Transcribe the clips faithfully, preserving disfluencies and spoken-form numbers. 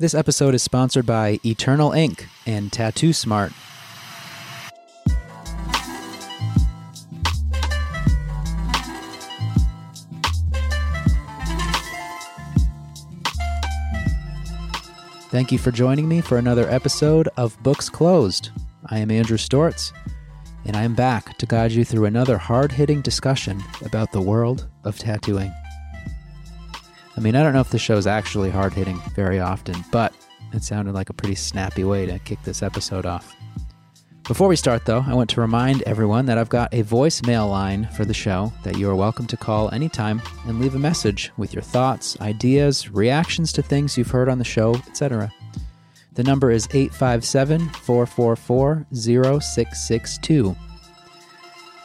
This episode is sponsored by Eternal Ink and Tattoo Smart. Thank you for joining me for another episode of Books Closed. I am Andrew Stortz, and I am back to guide you through another hard-hitting discussion about the world of tattooing. I mean, I don't know if the show's actually hard-hitting very often, but it sounded like a pretty snappy way to kick this episode off. Before we start, though, I want to remind everyone that I've got a voicemail line for the show that you are welcome to call anytime and leave a message with your thoughts, ideas, reactions to things you've heard on the show, et cetera. The number is eight five seven, four four four, zero six six two.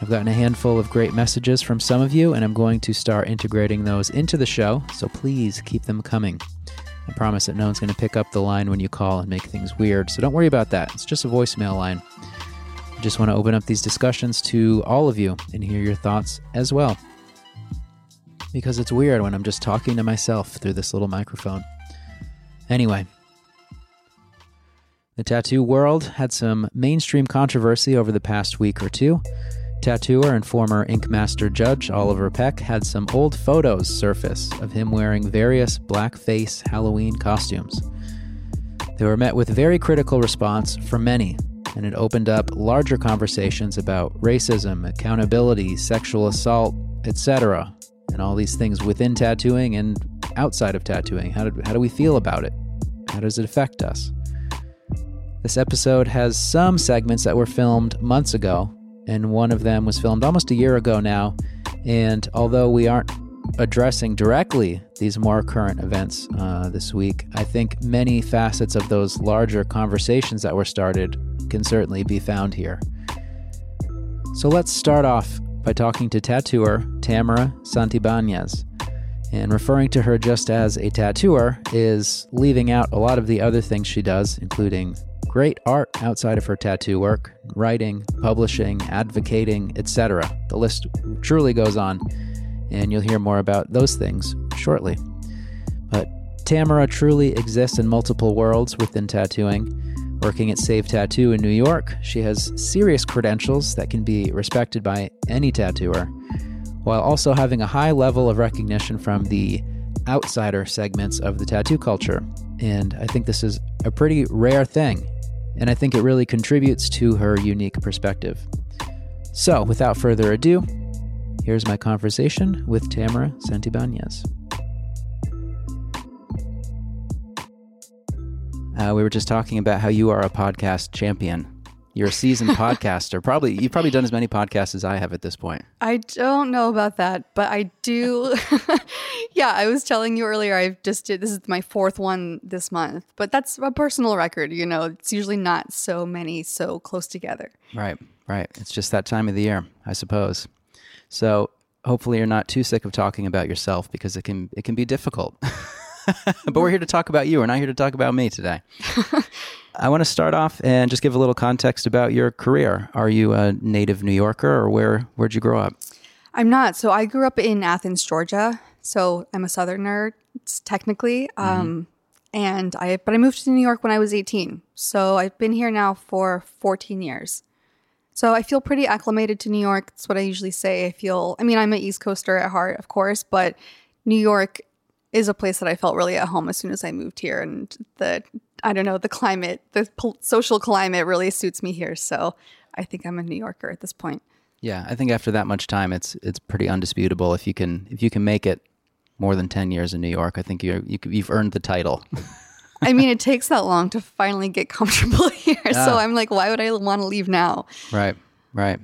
I've gotten a handful of great messages from some of you, and I'm going to start integrating those into the show, so please keep them coming. I promise that no one's going to pick up the line when you call and make things weird, so don't worry about that. It's just a voicemail line. I just want to open up these discussions to all of you and hear your thoughts as well, because it's weird when I'm just talking to myself through this little microphone. Anyway, the tattoo world had some mainstream controversy over the past week or two. Tattooer and former Ink Master judge Oliver Peck had some old photos surface of him wearing various blackface Halloween costumes. They were met with very critical response from many, and it opened up larger conversations about racism, accountability, sexual assault, et cetera, and all these things within tattooing and outside of tattooing. How do, how do we feel about it? How does it affect us? This episode has some segments that were filmed months ago, and one of them was filmed almost a year ago now. And although we aren't addressing directly these more current events uh, this week, I think many facets of those larger conversations that were started can certainly be found here. So let's start off by talking to tattooer Tamara Santibanez. And referring to her just as a tattooer is leaving out a lot of the other things she does, including great art outside of her tattoo work, writing, publishing, advocating, et cetera. The list truly goes on, and you'll hear more about those things shortly. But Tamara truly exists in multiple worlds within tattooing. Working at Save Tattoo in New York, she has serious credentials that can be respected by any tattooer, while also having a high level of recognition from the outsider segments of the tattoo culture. And I think this is a pretty rare thing, and I think it really contributes to her unique perspective. So, without further ado, here's my conversation with Tamara Santibanez. Uh, we were just talking about how you are a podcast champion. You're a seasoned podcaster. Probably, you've probably done as many podcasts as I have at this point. I don't know about that, but I do. Yeah, I was telling you earlier, I've just did, this is my fourth one this month, but that's a personal record. You know, it's usually not so many so close together. Right, right. It's just that time of the year, I suppose. So hopefully you're not too sick of talking about yourself, because it can it can be difficult. But we're here to talk about you. We're not here to talk about me today. I want to start off and just give a little context about your career. Are you a native New Yorker, or where, where'd you grow up? I'm not. So I grew up in Athens, Georgia. So I'm a Southerner, technically. Mm-hmm. Um, and I, but I moved to New York when I was eighteen. So I've been here now for fourteen years. So I feel pretty acclimated to New York. That's what I usually say. I feel, I mean, I'm an East Coaster at heart, of course, but New York is a place that I felt really at home as soon as I moved here. And the, I don't know, the climate, the po- social climate really suits me here. So I think I'm a New Yorker at this point. Yeah, I think after that much time, it's it's pretty undisputable. If you can if you can make it more than ten years in New York, I think you're, you, you've earned the title. I mean, it takes that long to finally get comfortable here. Yeah. So I'm like, why would I want to leave now? Right, right.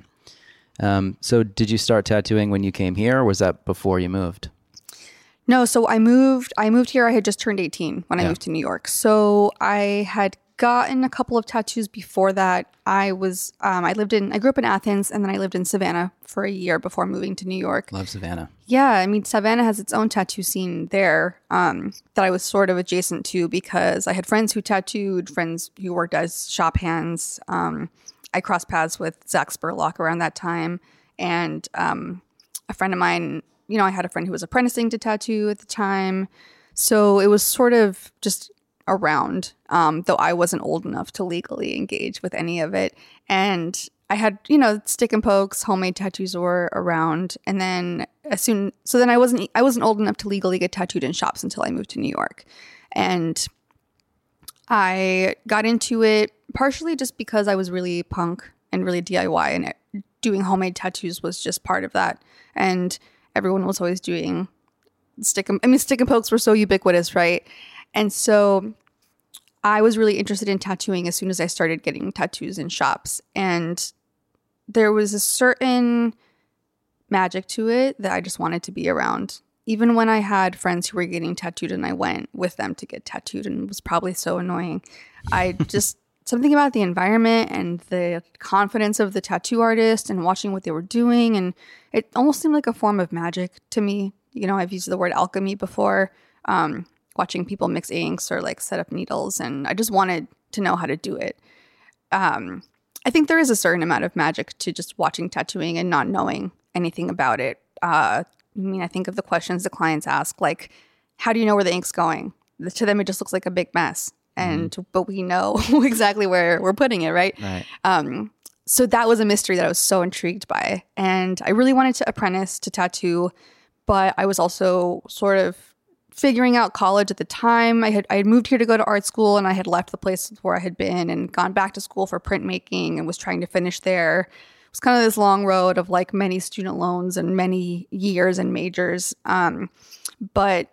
Um, so did you start tattooing when you came here, or was that before you moved? No, so I moved I moved here. I had just turned eighteen when yeah. I moved to New York. So I had gotten a couple of tattoos before that. I was um, I lived in I grew up in Athens, and then I lived in Savannah for a year before moving to New York. Love Savannah. Yeah, I mean, Savannah has its own tattoo scene there um, that I was sort of adjacent to, because I had friends who tattooed, friends who worked as shop hands. Um, I crossed paths with Zach Spurlock around that time, and um, a friend of mine. You know, I had a friend who was apprenticing to tattoo at the time. So it was sort of just around, um, though I wasn't old enough to legally engage with any of it. And I had, you know, stick and pokes, homemade tattoos were around. And then as soon, so then I wasn't, I wasn't old enough to legally get tattooed in shops until I moved to New York. And I got into it partially just because I was really punk and really D I Y, and it, doing homemade tattoos was just part of that. And everyone was always doing stick and, I mean, stick and pokes were so ubiquitous, right? And so I was really interested in tattooing as soon as I started getting tattoos in shops. And there was a certain magic to it that I just wanted to be around. Even when I had friends who were getting tattooed and I went with them to get tattooed, and it was probably so annoying. I just, something about the environment and the confidence of the tattoo artist and watching what they were doing. And it almost seemed like a form of magic to me. You know, I've used the word alchemy before, um, watching people mix inks or like set up needles. And I just wanted to know how to do it. Um, I think there is a certain amount of magic to just watching tattooing and not knowing anything about it. Uh, I mean, I think of the questions the clients ask, like, how do you know where the ink's going? To them, it just looks like a big mess. And mm-hmm. But we know exactly where we're putting it, right? Right. Um, so that was a mystery that I was so intrigued by. And I really wanted to apprentice to tattoo, but I was also sort of figuring out college at the time. I had I had moved here to go to art school, and I had left the place where I had been and gone back to school for printmaking and was trying to finish there. It was kind of this long road of like many student loans and many years and majors. Um, but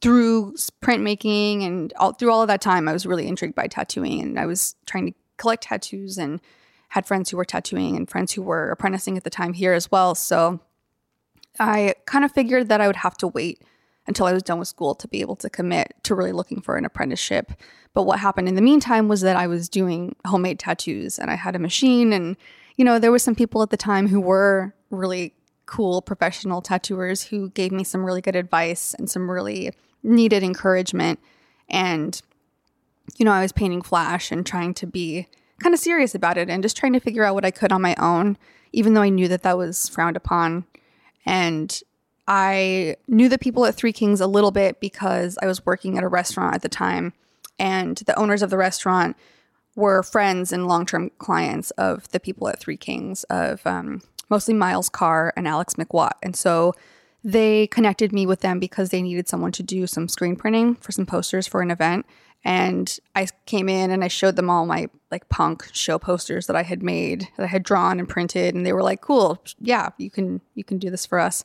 through printmaking and all, through all of that time, I was really intrigued by tattooing, and I was trying to collect tattoos and had friends who were tattooing and friends who were apprenticing at the time here as well. So I kind of figured that I would have to wait until I was done with school to be able to commit to really looking for an apprenticeship. But what happened in the meantime was that I was doing homemade tattoos, and I had a machine, and, you know, there were some people at the time who were really cool professional tattooers who gave me some really good advice and some really needed encouragement. And, you know, I was painting flash and trying to be kind of serious about it and just trying to figure out what I could on my own, even though I knew that that was frowned upon. And I knew the people at Three Kings a little bit because I was working at a restaurant at the time, and the owners of the restaurant were friends and long-term clients of the people at Three Kings, of um, mostly Miles Carr and Alex McWatt. And so they connected me with them because they needed someone to do some screen printing for some posters for an event. And I came in and I showed them all my like punk show posters that I had made, that I had drawn and printed. And they were like, cool, yeah, you can you can do this for us.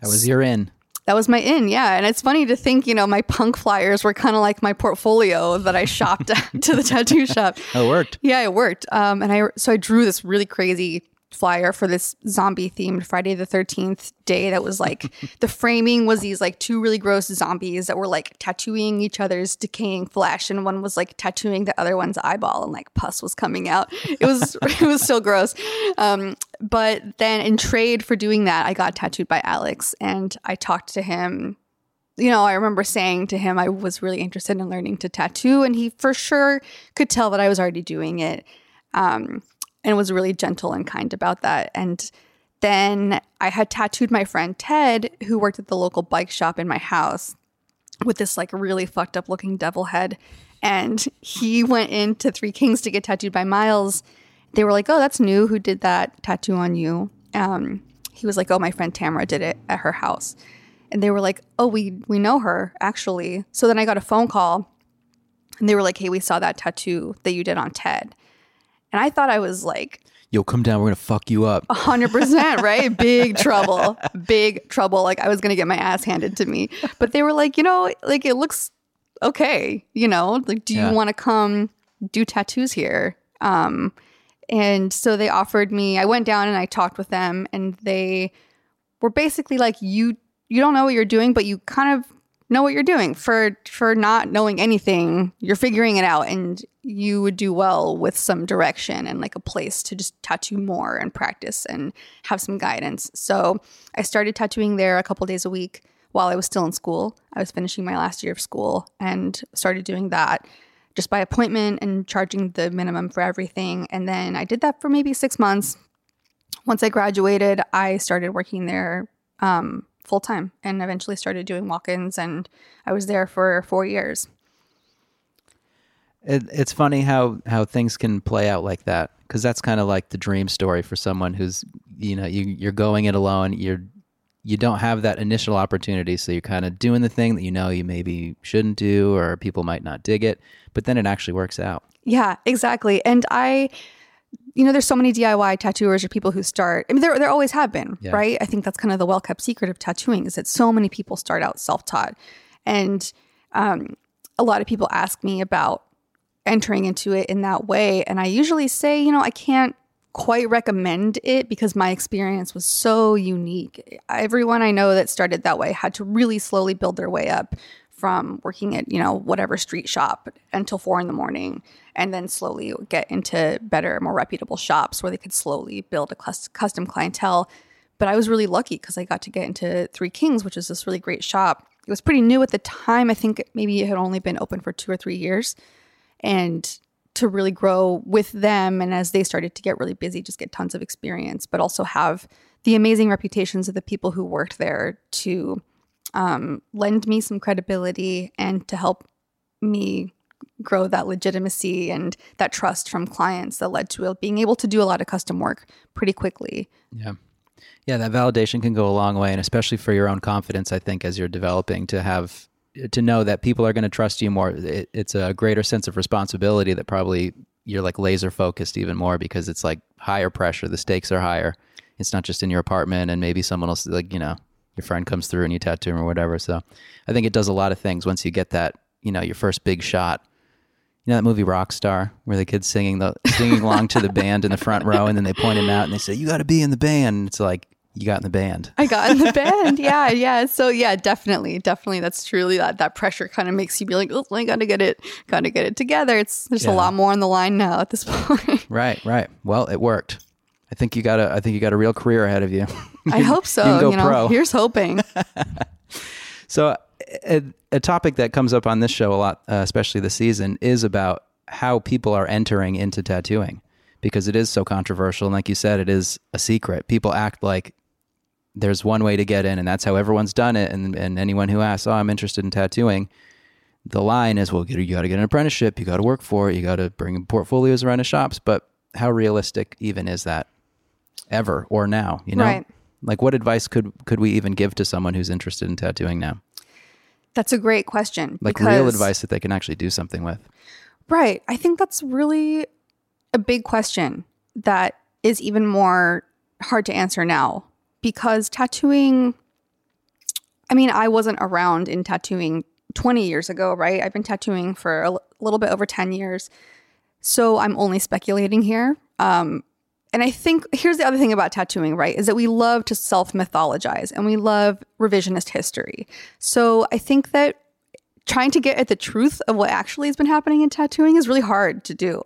That was your in. That was my in, yeah. And it's funny to think, you know, my punk flyers were kind of like my portfolio that I shopped at to the tattoo shop. It worked. Yeah, it worked. Um, and I so I drew this really crazy flyer for this zombie themed Friday the thirteenth day that was like the framing was these like two really gross zombies that were like tattooing each other's decaying flesh, and one was like tattooing the other one's eyeball, and like pus was coming out. It was it was so gross. Um but then in trade for doing that, I got tattooed by Alex, and I talked to him. You know, I remember saying to him I was really interested in learning to tattoo, and he for sure could tell that I was already doing it. Um And was really gentle and kind about that. And then I had tattooed my friend Ted, who worked at the local bike shop in my house, with this like really fucked up looking devil head. And he went into Three Kings to get tattooed by Miles. They were like, oh, that's new. Who did that tattoo on you? Um, he was like, oh, my friend Tamara did it at her house. And they were like, oh, we we know her, actually. So then I got a phone call, and they were like, hey, we saw that tattoo that you did on Ted. And I thought I was like, yo, come down. We're going to fuck you up. one hundred percent, right? Big trouble. Big trouble. Like, I was going to get my ass handed to me. But they were like, you know, like, it looks okay. You know, like, do yeah. you want to come do tattoos here? Um, and so they offered me, I went down and I talked with them. And they were basically like, you you don't know what you're doing, but you kind of know what you're doing. For for not knowing anything, you're figuring it out, and you would do well with some direction and like a place to just tattoo more and practice and have some guidance. So I started tattooing there a couple days a week while I was still in school. I was finishing my last year of school and started doing that just by appointment and charging the minimum for everything. And then I did that for maybe six months. Once I graduated, I started working there um, full time and eventually started doing walk-ins, and I was there for four years. It, it's funny how, how things can play out like that, because that's kind of like the dream story for someone who's, you know, you, you're going it alone. You're, you don't have that initial opportunity, so you're kind of doing the thing that you know you maybe shouldn't do, or people might not dig it, but then it actually works out. Yeah, exactly. And I, you know, there's so many D I Y tattooers or people who start, I mean, there, there always have been, yeah. right? I think that's kind of the well-kept secret of tattooing, is that so many people start out self-taught. And um, a lot of people ask me about entering into it in that way. And I usually say, you know, I can't quite recommend it because my experience was so unique. Everyone I know that started that way had to really slowly build their way up from working at, you know, whatever street shop until four in the morning, and then slowly get into better, more reputable shops where they could slowly build a custom clientele. But I was really lucky because I got to get into Three Kings, which is this really great shop. It was pretty new at the time. I think maybe it had only been open for two or three years. And to really grow with them, and as they started to get really busy, just get tons of experience, but also have the amazing reputations of the people who worked there to um, lend me some credibility and to help me grow that legitimacy and that trust from clients that led to being able to do a lot of custom work pretty quickly. Yeah. Yeah, that validation can go a long way, and especially for your own confidence, I think, as you're developing, to have... to know that people are going to trust you more. It, it's a greater sense of responsibility that probably you're like laser focused even more, because it's like higher pressure. The stakes are higher. It's not just in your apartment and maybe someone else, like, you know, your friend comes through and you tattoo him or whatever. So I think it does a lot of things once you get that, you know, your first big shot. You know that movie Rockstar, where the kid's singing the singing along to the band in the front row, and then they point him out and they say, you got to be in the band. And it's like, you got in the band. I got in the band. Yeah, yeah. So yeah, definitely, definitely. That's truly that that pressure kind of makes you be like, oh, I gotta get it, gotta get it together. It's there's yeah. a lot more on the line now at this point. Right, right. Well, it worked. I think you got a. I think you got a real career ahead of you. you I hope so. You can go you know, pro. Here's hoping. So, a, a topic that comes up on this show a lot, uh, especially this season, is about how people are entering into tattooing, because it is so controversial. And like you said, it is a secret. People act like there's one way to get in, and that's how everyone's done it. And and anyone who asks, oh, I'm interested in tattooing, the line is, well, you got to get an apprenticeship, you got to work for it, you got to bring portfolios around to shops. But how realistic even is that ever or now? You know, right. Like what advice could, could we even give to someone who's interested in tattooing now? That's a great question. Like because, real advice that they can actually do something with. Right. I think that's really a big question that is even more hard to answer now. Because tattooing, I mean, I wasn't around in tattooing twenty years ago, right? I've been tattooing for a l- little bit over ten years. So I'm only speculating here. Um, and I think here's the other thing about tattooing, right? Is that we love to self-mythologize and we love revisionist history. So I think that trying to get at the truth of what actually has been happening in tattooing is really hard to do.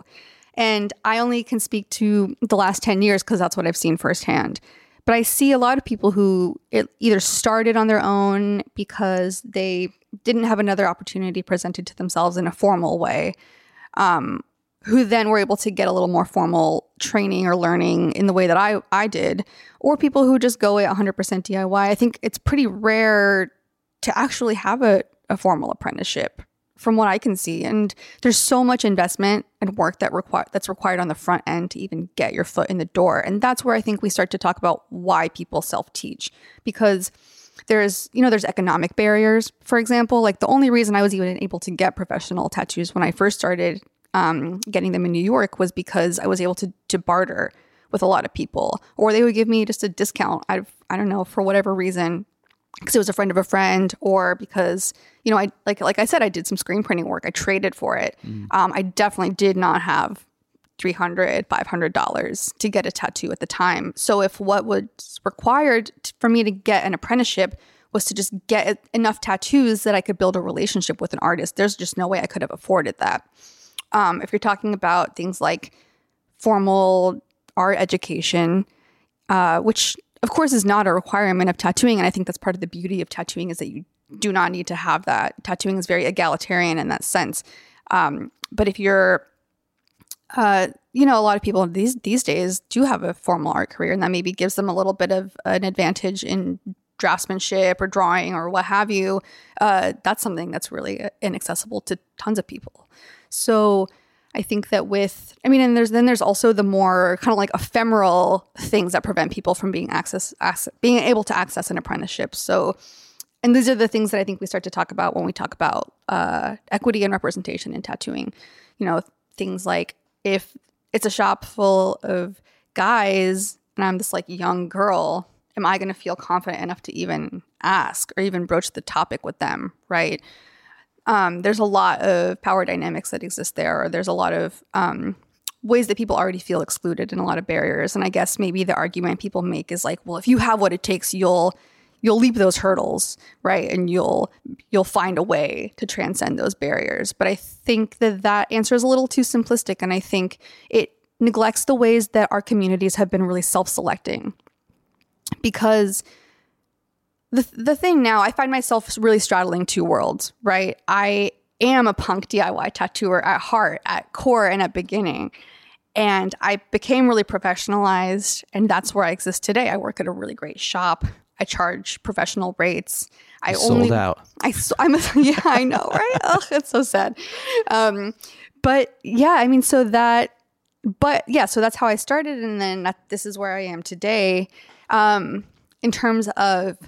And I only can speak to the last ten years because that's what I've seen firsthand. But I see a lot of people who it either started on their own because they didn't have another opportunity presented to themselves in a formal way, um, who then were able to get a little more formal training or learning in the way that I, I did, or people who just go at one hundred percent D I Y. I think it's pretty rare to actually have a, a formal apprenticeship from what I can see. And there's so much investment and work that require that's required on the front end to even get your foot in the door. And that's where I think we start to talk about why people self-teach, because there's, you know, there's economic barriers, for example. Like the only reason I was even able to get professional tattoos when I first started um, getting them in New York was because I was able to, to barter with a lot of people, or they would give me just a discount. I, I don't know, for whatever reason, because it was a friend of a friend, or because, you know, I like like I said, I did some screen printing work. I traded for it. Mm. Um, I definitely did not have three hundred dollars, five hundred dollars to get a tattoo at the time. So if what was required for me to get an apprenticeship was to just get enough tattoos that I could build a relationship with an artist, there's just no way I could have afforded that. Um, if you're talking about things like formal art education, uh, which... of course, is not a requirement of tattooing. And I think that's part of the beauty of tattooing, is that you do not need to have that. Tattooing is very egalitarian in that sense. Um, but if you're, uh, you know, a lot of people these, these days do have a formal art career, and that maybe gives them a little bit of an advantage in draftsmanship or drawing or what have you, uh, that's something that's really inaccessible to tons of people. So I think that with, I mean, and there's then there's also the more kind of like ephemeral things that prevent people from being access, access being able to access an apprenticeship. So, and these are the things that I think we start to talk about when we talk about uh, equity and representation in tattooing. You know, things like if it's a shop full of guys and I'm this like young girl, am I going to feel confident enough to even ask or even broach the topic with them, right? Um, there's a lot of power dynamics that exist there, or there's a lot of um, ways that people already feel excluded and a lot of barriers. And I guess maybe the argument people make is like, well, if you have what it takes, you'll you'll leap those hurdles, right? And you'll you'll find a way to transcend those barriers. But I think that that answer is a little too simplistic, and I think it neglects the ways that our communities have been really self-selecting. Because the the thing now, I find myself really straddling two worlds, right? I am a punk D I Y tattooer at heart, at core, and at beginning. And I became really professionalized, and that's where I exist today. I work at a really great shop. I charge professional rates. I You're only sold out. I I'm a, yeah, I know, right? Ugh, it's so sad. Um, but yeah, I mean, so that. But yeah, so that's how I started, and then that, this is where I am today. Um, in terms of,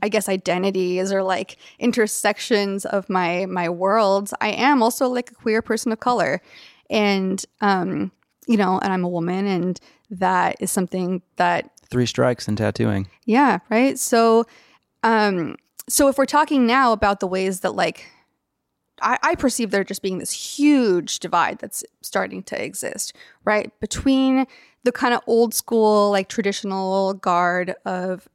I guess, identities or like intersections of my my worlds, I am also like a queer person of color, and um, you know, and I'm a woman, and that is something that three strikes in tattooing. Yeah, right. So, um, so if we're talking now about the ways that like. I, I perceive there just being this huge divide that's starting to exist, right? Between the kind of old school, like traditional guard of,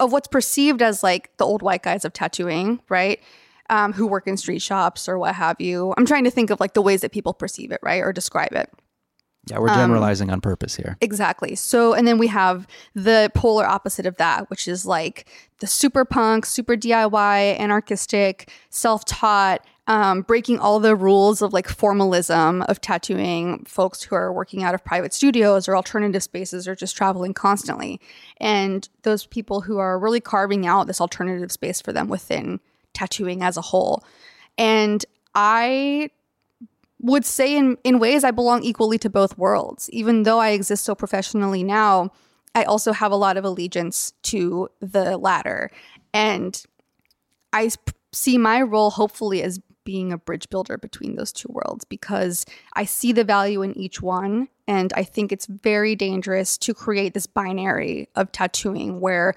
of what's perceived as like the old white guys of tattooing, right? Um, who work in street shops or what have you. I'm trying to think of like the ways that people perceive it, right? Or describe it. Yeah, we're generalizing um, on purpose here. Exactly. So, and then we have the polar opposite of that, which is like the super punk, super D I Y, anarchistic, self-taught, Um, breaking all the rules of like formalism of tattooing, folks who are working out of private studios or alternative spaces or just traveling constantly. And those people who are really carving out this alternative space for them within tattooing as a whole. And I would say in, in ways I belong equally to both worlds. Even though I exist so professionally now, I also have a lot of allegiance to the latter. And I see my role hopefully as being a bridge builder between those two worlds, because I see the value in each one. And I think it's very dangerous to create this binary of tattooing where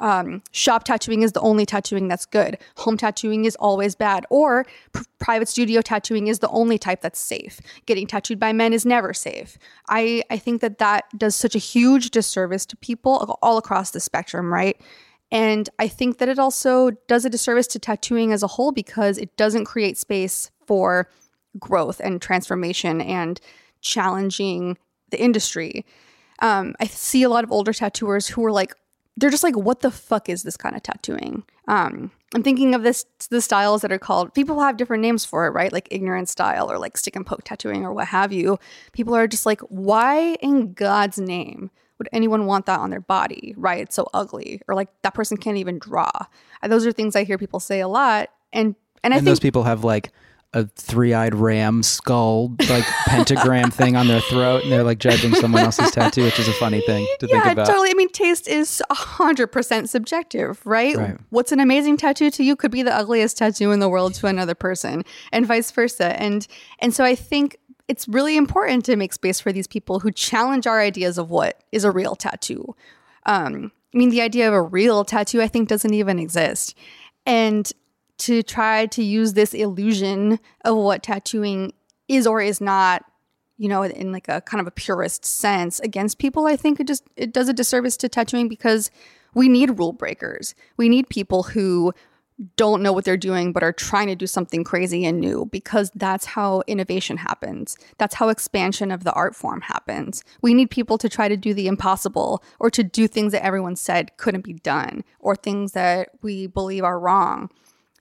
um, shop tattooing is the only tattooing that's good. Home tattooing is always bad, or pr- private studio tattooing is the only type that's safe. Getting tattooed by men is never safe. I, I think that that does such a huge disservice to people all across the spectrum, right? And I think that it also does a disservice to tattooing as a whole, because it doesn't create space for growth and transformation and challenging the industry. Um, I see a lot of older tattooers who are like, they're just like, what the fuck is this kind of tattooing? Um, I'm thinking of this the styles that are called, people have different names for it, right? Like ignorant style or like stick and poke tattooing or what have you. People are just like, why in God's name would anyone want that on their body, right? It's so ugly. Or like that person can't even draw. Those are things I hear people say a lot. And and I and think those people have like a three-eyed ram skull, like pentagram thing on their throat, and they're like judging someone else's tattoo, which is a funny thing to yeah, think about. Yeah, totally. I mean, taste is one hundred percent subjective, right? right? What's an amazing tattoo to you could be the ugliest tattoo in the world to another person, and vice versa. And and so I think it's really important to make space for these people who challenge our ideas of what is a real tattoo. Um, I mean, the idea of a real tattoo, I think, doesn't even exist. And to try to use this illusion of what tattooing is or is not, you know, in like a kind of a purist sense against people, I think it just it does a disservice to tattooing, because we need rule breakers. We need people who don't know what they're doing but are trying to do something crazy and new, because that's how innovation happens. That's how expansion of the art form happens. We need people to try to do the impossible, or to do things that everyone said couldn't be done, or things that we believe are wrong.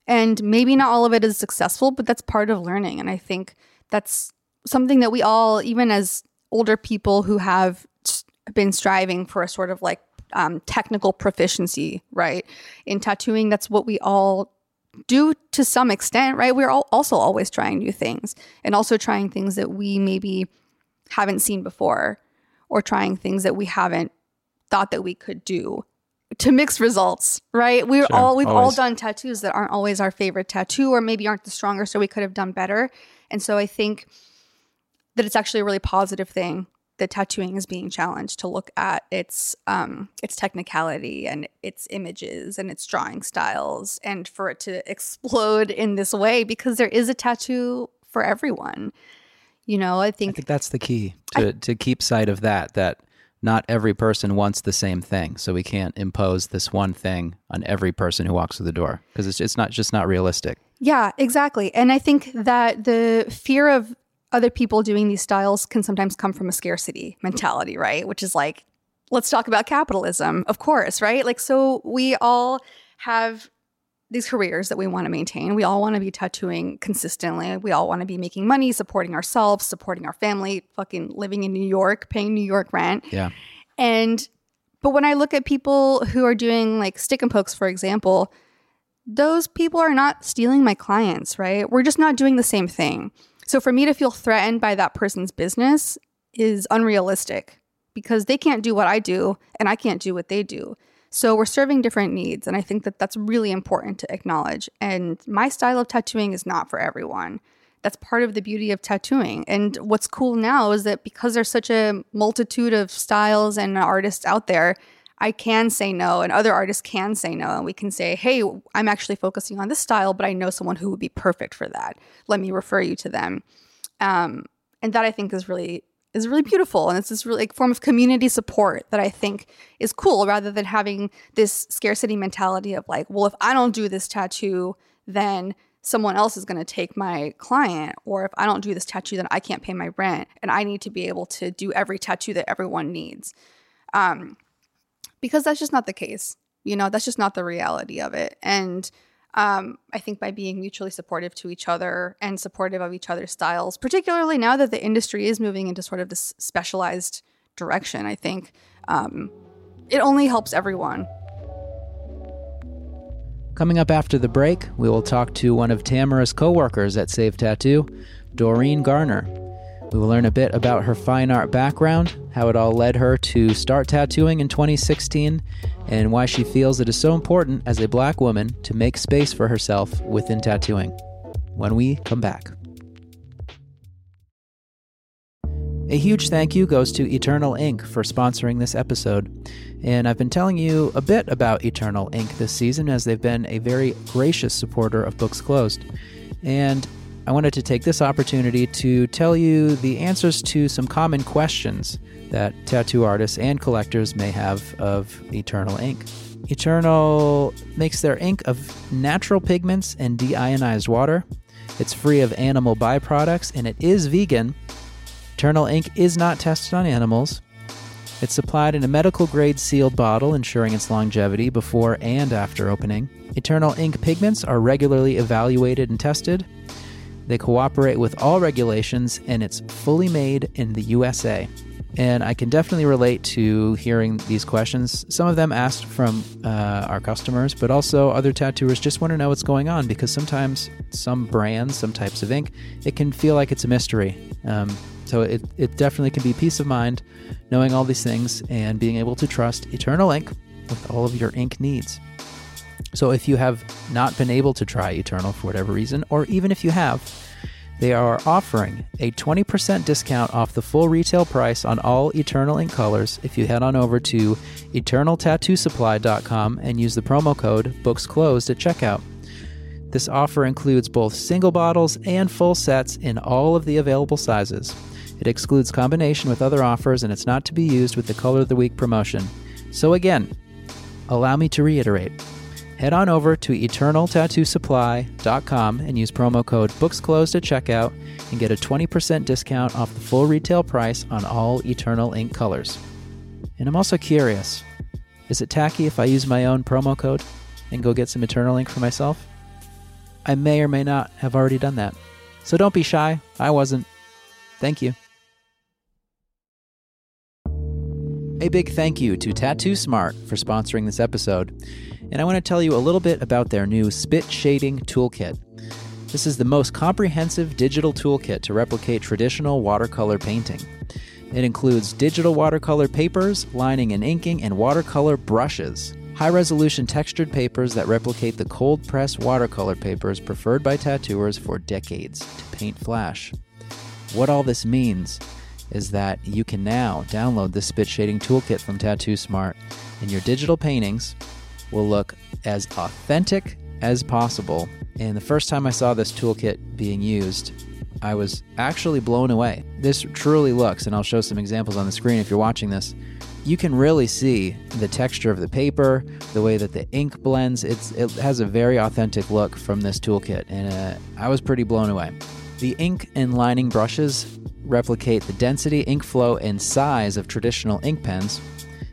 And maybe not all of it is successful, but that's part of learning. And I think that's something that we all, even as older people who have been striving for a sort of like um, technical proficiency, right? In tattooing, that's what we all do to some extent, right? We're all also always trying new things and also trying things that we maybe haven't seen before, or trying things that we haven't thought that we could do to mixed results, right? We're sure, all, we've always. all done tattoos that aren't always our favorite tattoo, or maybe aren't the strongest, or we could have done better. And so I think that it's actually a really positive thing that tattooing is being challenged to look at its um, its technicality and its images and its drawing styles, and for it to explode in this way, because there is a tattoo for everyone. You know, I think, I think that's the key to, I, to keep sight of that, that not every person wants the same thing. So we can't impose this one thing on every person who walks through the door, because it's it's not just not realistic. Yeah, exactly. And I think that the fear of other people doing these styles can sometimes come from a scarcity mentality, right? Which is like, let's talk about capitalism, of course, right? Like, so we all have these careers that we want to maintain. We all want to be tattooing consistently. We all want to be making money, supporting ourselves, supporting our family, fucking living in New York, paying New York rent. Yeah. And, but when I look at people who are doing like stick and pokes, for example, those people are not stealing my clients, right? We're just not doing the same thing. So for me to feel threatened by that person's business is unrealistic, because they can't do what I do and I can't do what they do. So we're serving different needs, and I think that that's really important to acknowledge. And my style of tattooing is not for everyone. That's part of the beauty of tattooing. And what's cool now is that because there's such a multitude of styles and artists out there, I can say no, and other artists can say no, and we can say, hey, I'm actually focusing on this style, but I know someone who would be perfect for that. Let me refer you to them. Um, and that I think is really is really beautiful. And it's this really like, form of community support that I think is cool, rather than having this scarcity mentality of like, well, if I don't do this tattoo, then someone else is going to take my client. Or if I don't do this tattoo, then I can't pay my rent. And I need to be able to do every tattoo that everyone needs. Um, because that's just not the case. You know, that's just not the reality of it. And Um, I think by being mutually supportive to each other and supportive of each other's styles, particularly now that the industry is moving into sort of this specialized direction, I think um, it only helps everyone. Coming up after the break, we will talk to one of Tamara's coworkers at Save Tattoo, Doreen Garner. We will learn a bit about her fine art background, how it all led her to start tattooing in twenty sixteen, and why she feels it is so important as a Black woman to make space for herself within tattooing. When we come back. A huge thank you goes to Eternal Ink for sponsoring this episode. And I've been telling you a bit about Eternal Ink this season, as they've been a very gracious supporter of Books Closed. And I wanted to take this opportunity to tell you the answers to some common questions that tattoo artists and collectors may have of Eternal Ink. Eternal makes their ink of natural pigments and deionized water. It's free of animal byproducts, and it is vegan. Eternal Ink is not tested on animals. It's supplied in a medical-grade sealed bottle, ensuring its longevity before and after opening. Eternal Ink pigments are regularly evaluated and tested. They cooperate with all regulations, and it's fully made in the U S A. And I can definitely relate to hearing these questions. Some of them asked from uh, our customers, but also other tattooers just want to know what's going on, because sometimes some brands, some types of ink, it can feel like it's a mystery. Um, so it, it definitely can be peace of mind knowing all these things and being able to trust Eternal Ink with all of your ink needs. So if you have not been able to try Eternal for whatever reason, or even if you have, they are offering a twenty percent discount off the full retail price on all Eternal Ink colors if you head on over to eternal tattoo supply dot com and use the promo code BOOKSCLOSED at checkout. This offer includes both single bottles and full sets in all of the available sizes. It excludes combination with other offers, and it's not to be used with the Color of the Week promotion. So again, allow me to reiterate. Head on over to eternal tattoo supply dot com and use promo code BOOKSCLOSED at checkout and get a twenty percent discount off the full retail price on all Eternal Ink colors. And I'm also curious, is it tacky if I use my own promo code and go get some Eternal Ink for myself? I may or may not have already done that. So don't be shy. I wasn't. Thank you. A big thank you to Tattoo Smart for sponsoring this episode. And I want to tell you a little bit about their new Spit Shading Toolkit. This is the most comprehensive digital toolkit to replicate traditional watercolor painting. It includes digital watercolor papers, lining and inking, and watercolor brushes. High-resolution textured papers that replicate the cold-press watercolor papers preferred by tattooers for decades to paint flash. What all this means is that you can now download the Spit Shading Toolkit from Tattoo Smart, and your digital paintings will look as authentic as possible. And the first time I saw this toolkit being used, I was actually blown away. This truly looks, and I'll show some examples on the screen if you're watching this, you can really see the texture of the paper, the way that the ink blends. It's, it has a very authentic look from this toolkit, and uh, I was pretty blown away. The ink and lining brushes replicate the density, ink flow, and size of traditional ink pens,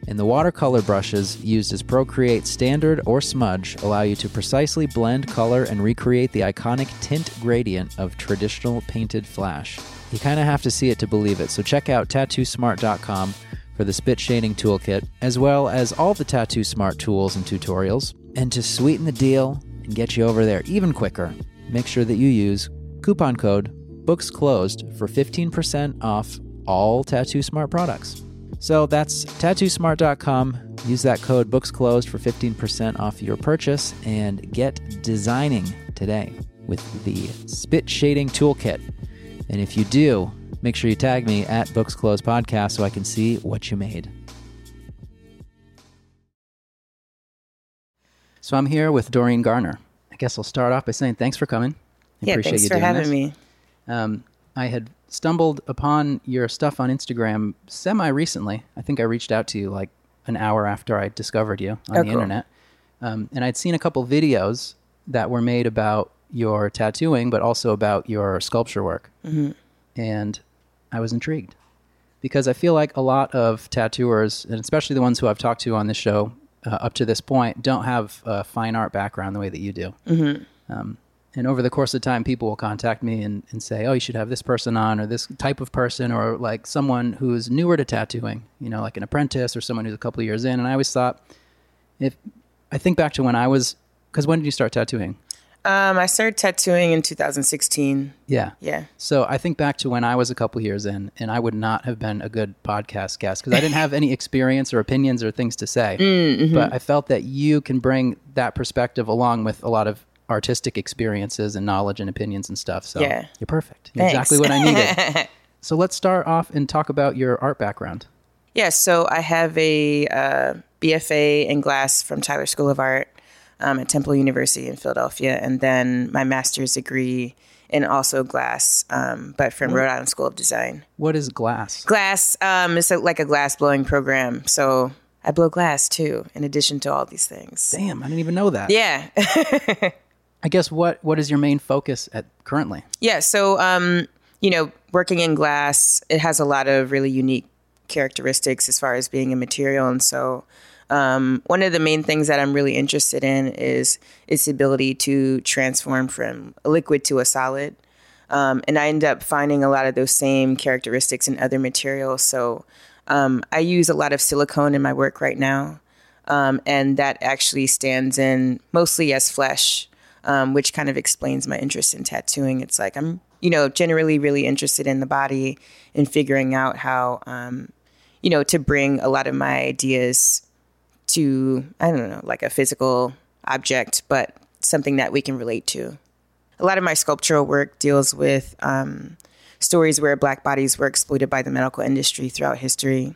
and the watercolor brushes used as Procreate Standard or Smudge allow you to precisely blend color and recreate the iconic tint gradient of traditional painted flash. You kind of have to see it to believe it, so check out tattoo smart dot com for the Spit Shading Toolkit, as well as all the Tattoo Smart tools and tutorials. And to sweeten the deal and get you over there even quicker, make sure that you use coupon code BOOKSCLOSED for fifteen percent off all Tattoo Smart products. So that's tattoo smart dot com. Use that code BOOKSCLOSED for fifteen percent off your purchase and get designing today with the Spit Shading Toolkit. And if you do, make sure you tag me at BooksClosed Podcast so I can see what you made. So I'm here with Doreen Garner. I guess I'll start off by saying thanks for coming. I yeah, appreciate thanks you for doing having this. me. Um, I had stumbled upon your stuff on Instagram semi-recently. I think I reached out to you like an hour after I discovered you on oh, the cool. internet. Um, and I'd seen a couple videos that were made about your tattooing, but also about your sculpture work. Mm-hmm. And I was intrigued because I feel like a lot of tattooers, and especially the ones who I've talked to on this show uh, up to this point, don't have a fine art background the way that you do. Mm-hmm. Um, and over the course of time, people will contact me and, and say, oh, you should have this person on, or this type of person, or like someone who's newer to tattooing, you know, like an apprentice or someone who's a couple of years in. And I always thought, if I think back to when I was, because when did you start tattooing? Um, I started tattooing in two thousand sixteen. Yeah. Yeah. So I think back to when I was a couple years in, and I would not have been a good podcast guest because I didn't have any experience or opinions or things to say. Mm-hmm. But I felt that you can bring that perspective along with a lot of artistic experiences and knowledge and opinions and stuff. So yeah. You're perfect. You're exactly what I needed. So let's start off and talk about your art background. Yeah. So I have a uh, B F A in glass from Tyler School of Art. Um, at Temple University in Philadelphia, and then my master's degree in also glass, um, but from Rhode Island School of Design. What is glass? Glass, um, it's a, like a glass blowing program. So I blow glass too, in addition to all these things. Damn, I didn't even know that. Yeah. I guess what what is your main focus at currently? Yeah, so um, you know, working in glass, it has a lot of really unique characteristics as far as being a material, and so. Um, one of the main things that I'm really interested in is its ability to transform from a liquid to a solid. Um, and I end up finding a lot of those same characteristics in other materials. So um, I use a lot of silicone in my work right now. Um, and that actually stands in mostly as flesh, um, which kind of explains my interest in tattooing. It's like I'm, you know, generally really interested in the body and figuring out how, um, you know, to bring a lot of my ideas to, I don't know, like a physical object, but something that we can relate to. A lot of my sculptural work deals with um, stories where Black bodies were exploited by the medical industry throughout history.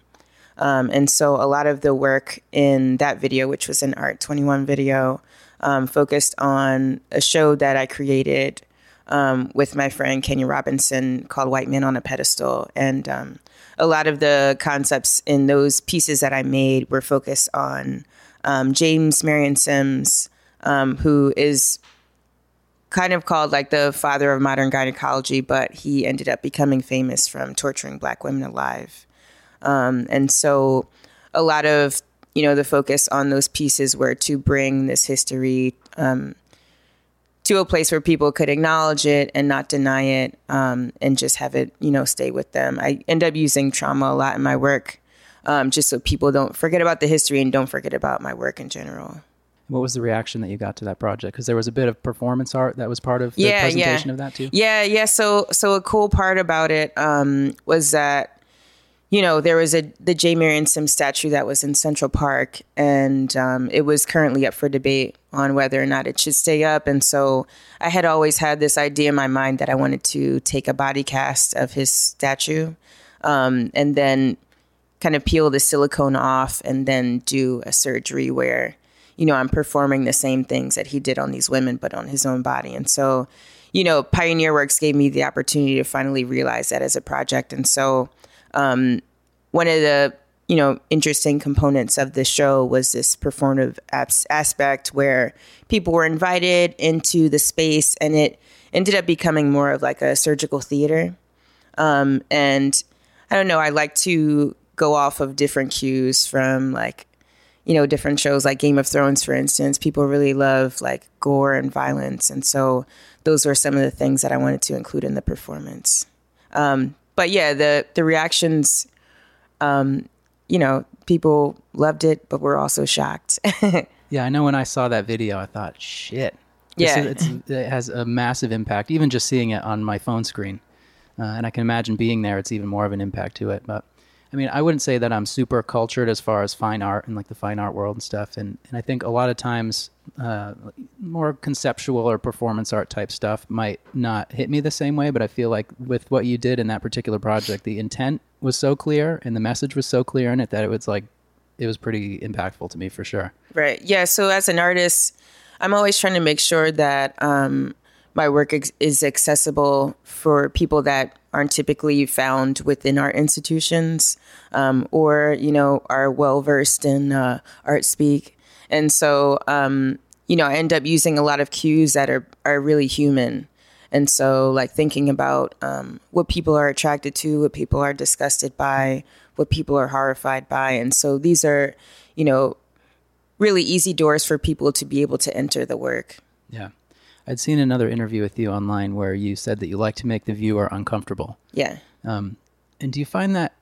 Um, and so a lot of the work in that video, which was an Art twenty-one video, um, focused on a show that I created um, with my friend Kenya Robinson called White Men on a Pedestal. And um, a lot of the concepts in those pieces that I made were focused on um, James Marion Sims, um, who is kind of called like the father of modern gynecology, but he ended up becoming famous from torturing Black women alive. Um, and so a lot of, you know, the focus on those pieces were to bring this history um, to a place where people could acknowledge it and not deny it um, and just have it, you know, stay with them. I end up using trauma a lot in my work um, just so people don't forget about the history and don't forget about my work in general. What was the reaction that you got to that project? Because there was a bit of performance art that was part of the yeah, presentation yeah. of that too. Yeah, yeah. So, so a cool part about it um, was that, you know, there was a the James Marion Sims statue that was in Central Park, and um, it was currently up for debate on whether or not it should stay up. And so I had always had this idea in my mind that I wanted to take a body cast of his statue um, and then kind of peel the silicone off and then do a surgery where, you know, I'm performing the same things that he did on these women, but on his own body. And so, you know, Pioneer Works gave me the opportunity to finally realize that as a project. And so um, one of the, you know, interesting components of the show was this performative abs- aspect where people were invited into the space, and it ended up becoming more of like a surgical theater. Um, and I don't know, I like to go off of different cues from like, you know, different shows like Game of Thrones, for instance. People really love like gore and violence. And so those were some of the things that I wanted to include in the performance. Um, but yeah, the, the reactions, um, you know, people loved it, but were also shocked. Yeah, I know when I saw that video, I thought, shit. Yeah. It's, it's, it has a massive impact, even just seeing it on my phone screen. Uh, and I can imagine being there, it's even more of an impact to it. But I mean, I wouldn't say that I'm super cultured as far as fine art and like the fine art world and stuff. And, and I think a lot of times uh, more conceptual or performance art type stuff might not hit me the same way. But I feel like with what you did in that particular project, the intent was so clear and the message was so clear in it that it was like, it was pretty impactful to me for sure. Right. Yeah. So as an artist, I'm always trying to make sure that um, my work ex- is accessible for people that aren't typically found within art institutions um, or, you know, are well-versed in uh, art speak. And so, um, you know, I end up using a lot of cues that are, are really human. And so, like, thinking about um, what people are attracted to, what people are disgusted by, what people are horrified by. And so these are, you know, really easy doors for people to be able to enter the work. Yeah. I'd seen another interview with you online where you said that you like to make the viewer uncomfortable. Yeah. Um, and do you find that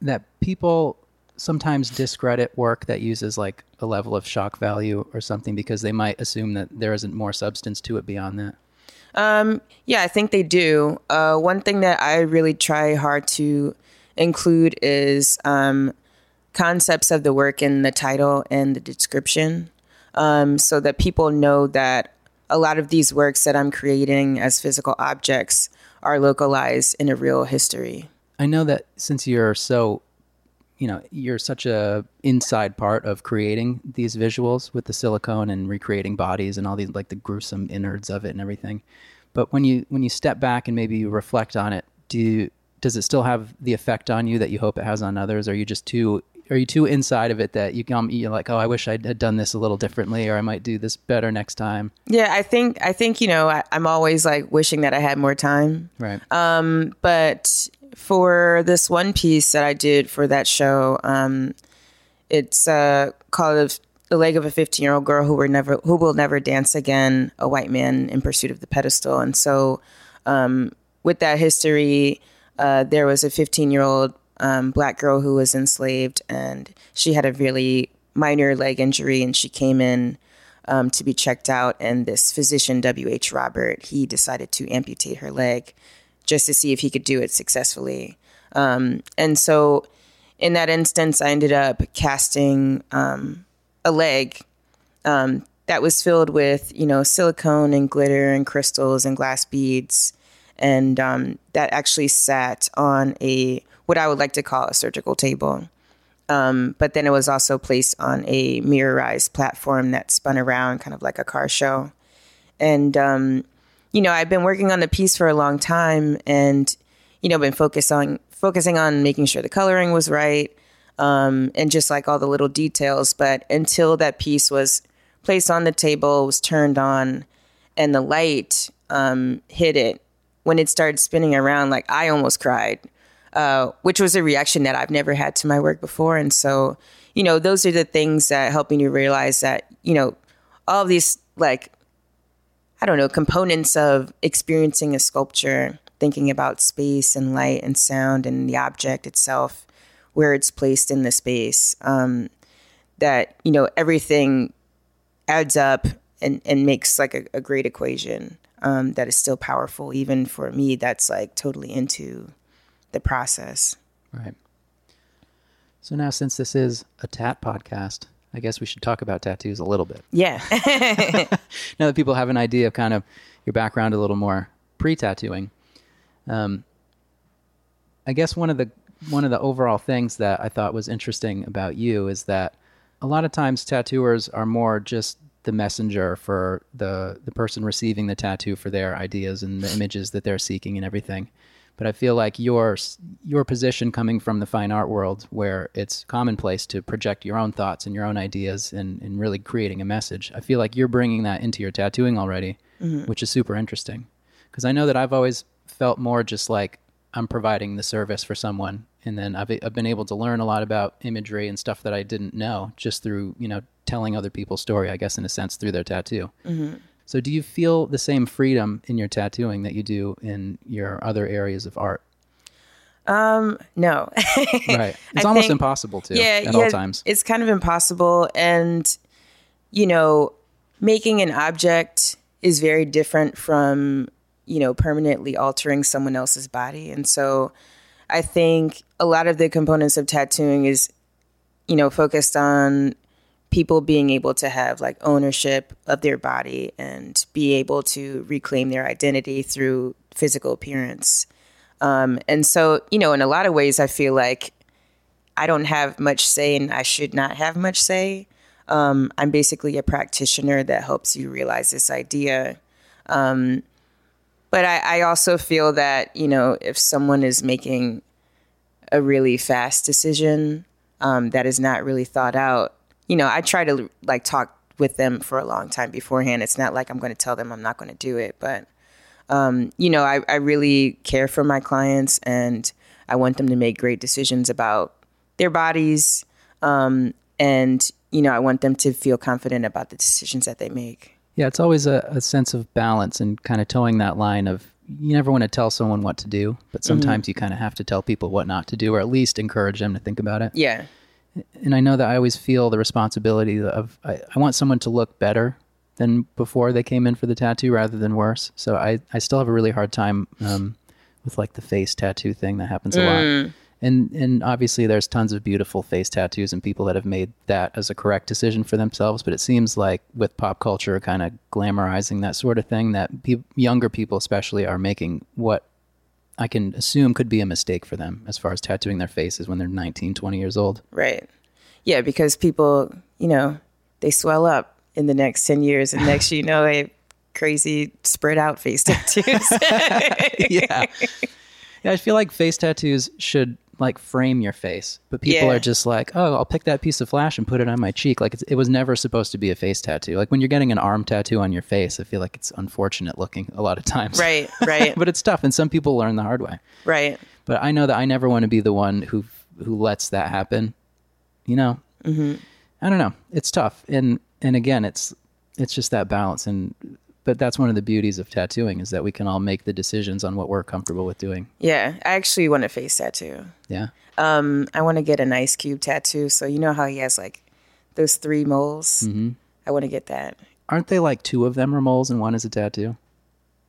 that people sometimes discredit work that uses like a level of shock value or something because they might assume that there isn't more substance to it beyond that? Um, yeah, I think they do. Uh, one thing that I really try hard to include is um, concepts of the work in the title and the description um, so that people know that a lot of these works that I'm creating as physical objects are localized in a real history. I know that since you're so, you know, you're such a inside part of creating these visuals with the silicone and recreating bodies and all these, like the gruesome innards of it and everything. But when you, when you step back and maybe you reflect on it, do you, does it still have the effect on you that you hope it has on others? Or are you just too, are you too inside of it that you come, you're like, oh, I wish I had done this a little differently, or I might do this better next time? Yeah, I think, I think, you know, I, I'm always like wishing that I had more time. Right. Um, but for this one piece that I did for that show, um, it's uh, called The Leg of a fifteen-year-old Girl Who Were Never, Who Will Never Dance Again, A White Man in Pursuit of the Pedestal. And so um, with that history, uh, there was a fifteen-year-old Um, black girl who was enslaved, and she had a really minor leg injury, and she came in um, to be checked out, and this physician, W H Robert, he decided to amputate her leg just to see if he could do it successfully. Um, and so in that instance, I ended up casting um, a leg um, that was filled with, you know, silicone and glitter and crystals and glass beads, and um, that actually sat on a what I would like to call a surgical table. Um, but then it was also placed on a mirrorized platform that spun around kind of like a car show. And, um, you know, I've been working on the piece for a long time and, you know, been focused on, focusing on making sure the coloring was right um, and just like all the little details. But until that piece was placed on the table, was turned on, and the light um, hit it, when it started spinning around, like I almost cried. Uh, which was a reaction that I've never had to my work before. And so, you know, those are the things that help me to realize that, you know, all of these, like, I don't know, components of experiencing a sculpture, thinking about space and light and sound and the object itself where it's placed in the space, um, that, you know, everything adds up and, and makes like a, a great equation, um, that is still powerful, even for me, that's like totally into the process. Right. So now, since this is a tat podcast, I guess we should talk about tattoos a little bit. Yeah. Now that people have an idea of kind of your background a little more pre-tattooing, um, I guess one of the one of the overall things that I thought was interesting about you is that a lot of times tattooers are more just the messenger for the the person receiving the tattoo for their ideas and the images that they're seeking and everything. But I feel like your your position coming from the fine art world, where it's commonplace to project your own thoughts and your own ideas and, and really creating a message, I feel like you're bringing that into your tattooing already, mm-hmm. which is super interesting. Because I know that I've always felt more just like I'm providing the service for someone. And then I've, I've been able to learn a lot about imagery and stuff that I didn't know just through, you know, telling other people's story, I guess, in a sense, through their tattoo. Mm-hmm. So do you feel the same freedom in your tattooing that you do in your other areas of art? Um, no. Right. It's I almost think, impossible to yeah, at yeah, all times. It's kind of impossible. And, you know, making an object is very different from, you know, permanently altering someone else's body. And so I think a lot of the components of tattooing is, you know, focused on people being able to have like ownership of their body and be able to reclaim their identity through physical appearance. Um, and so, you know, in a lot of ways, I feel like I don't have much say and I should not have much say. Um, I'm basically a practitioner that helps you realize this idea. Um, but I, I also feel that, you know, if someone is making a really fast decision um, that is not really thought out, you know, I try to like talk with them for a long time beforehand. It's not like I'm going to tell them I'm not going to do it. But, um, you know, I, I really care for my clients and I want them to make great decisions about their bodies. Um, and, you know, I want them to feel confident about the decisions that they make. Yeah, it's always a, a sense of balance and kind of towing that line of you never want to tell someone what to do, but sometimes mm-hmm. you kind of have to tell people what not to do or at least encourage them to think about it. Yeah. And I know that I always feel the responsibility of, I, I want someone to look better than before they came in for the tattoo rather than worse. So I, I still have a really hard time um, with like the face tattoo thing that happens a mm. lot. And and obviously there's tons of beautiful face tattoos and people that have made that as a correct decision for themselves. But it seems like with pop culture kind of glamorizing that sort of thing, that pe- younger people especially are making what I can assume could be a mistake for them as far as tattooing their faces when they're nineteen, twenty years old. Right. Yeah, because people, you know, they swell up in the next ten years and next you know, they have crazy spread out face tattoos. yeah. yeah. I feel like face tattoos should like frame your face, but people yeah. are just like, oh, I'll pick that piece of flash and put it on my cheek. Like it's, it was never supposed to be a face tattoo. Like when you're getting an arm tattoo on your face, I feel like it's unfortunate looking a lot of times. Right, right. But it's tough. And some people learn the hard way. Right. But I know that I never want to be the one who, who lets that happen. You know, mm-hmm. I don't know. It's tough. And, and again, it's, it's just that balance. And, but that's one of the beauties of tattooing is that we can all make the decisions on what we're comfortable with doing. Yeah. I actually want a face tattoo. Yeah. Um, I want to get an Ice Cube tattoo. So you know how he has like those three moles? Mm-hmm. I want to get that. Aren't they like two of them are moles and one is a tattoo?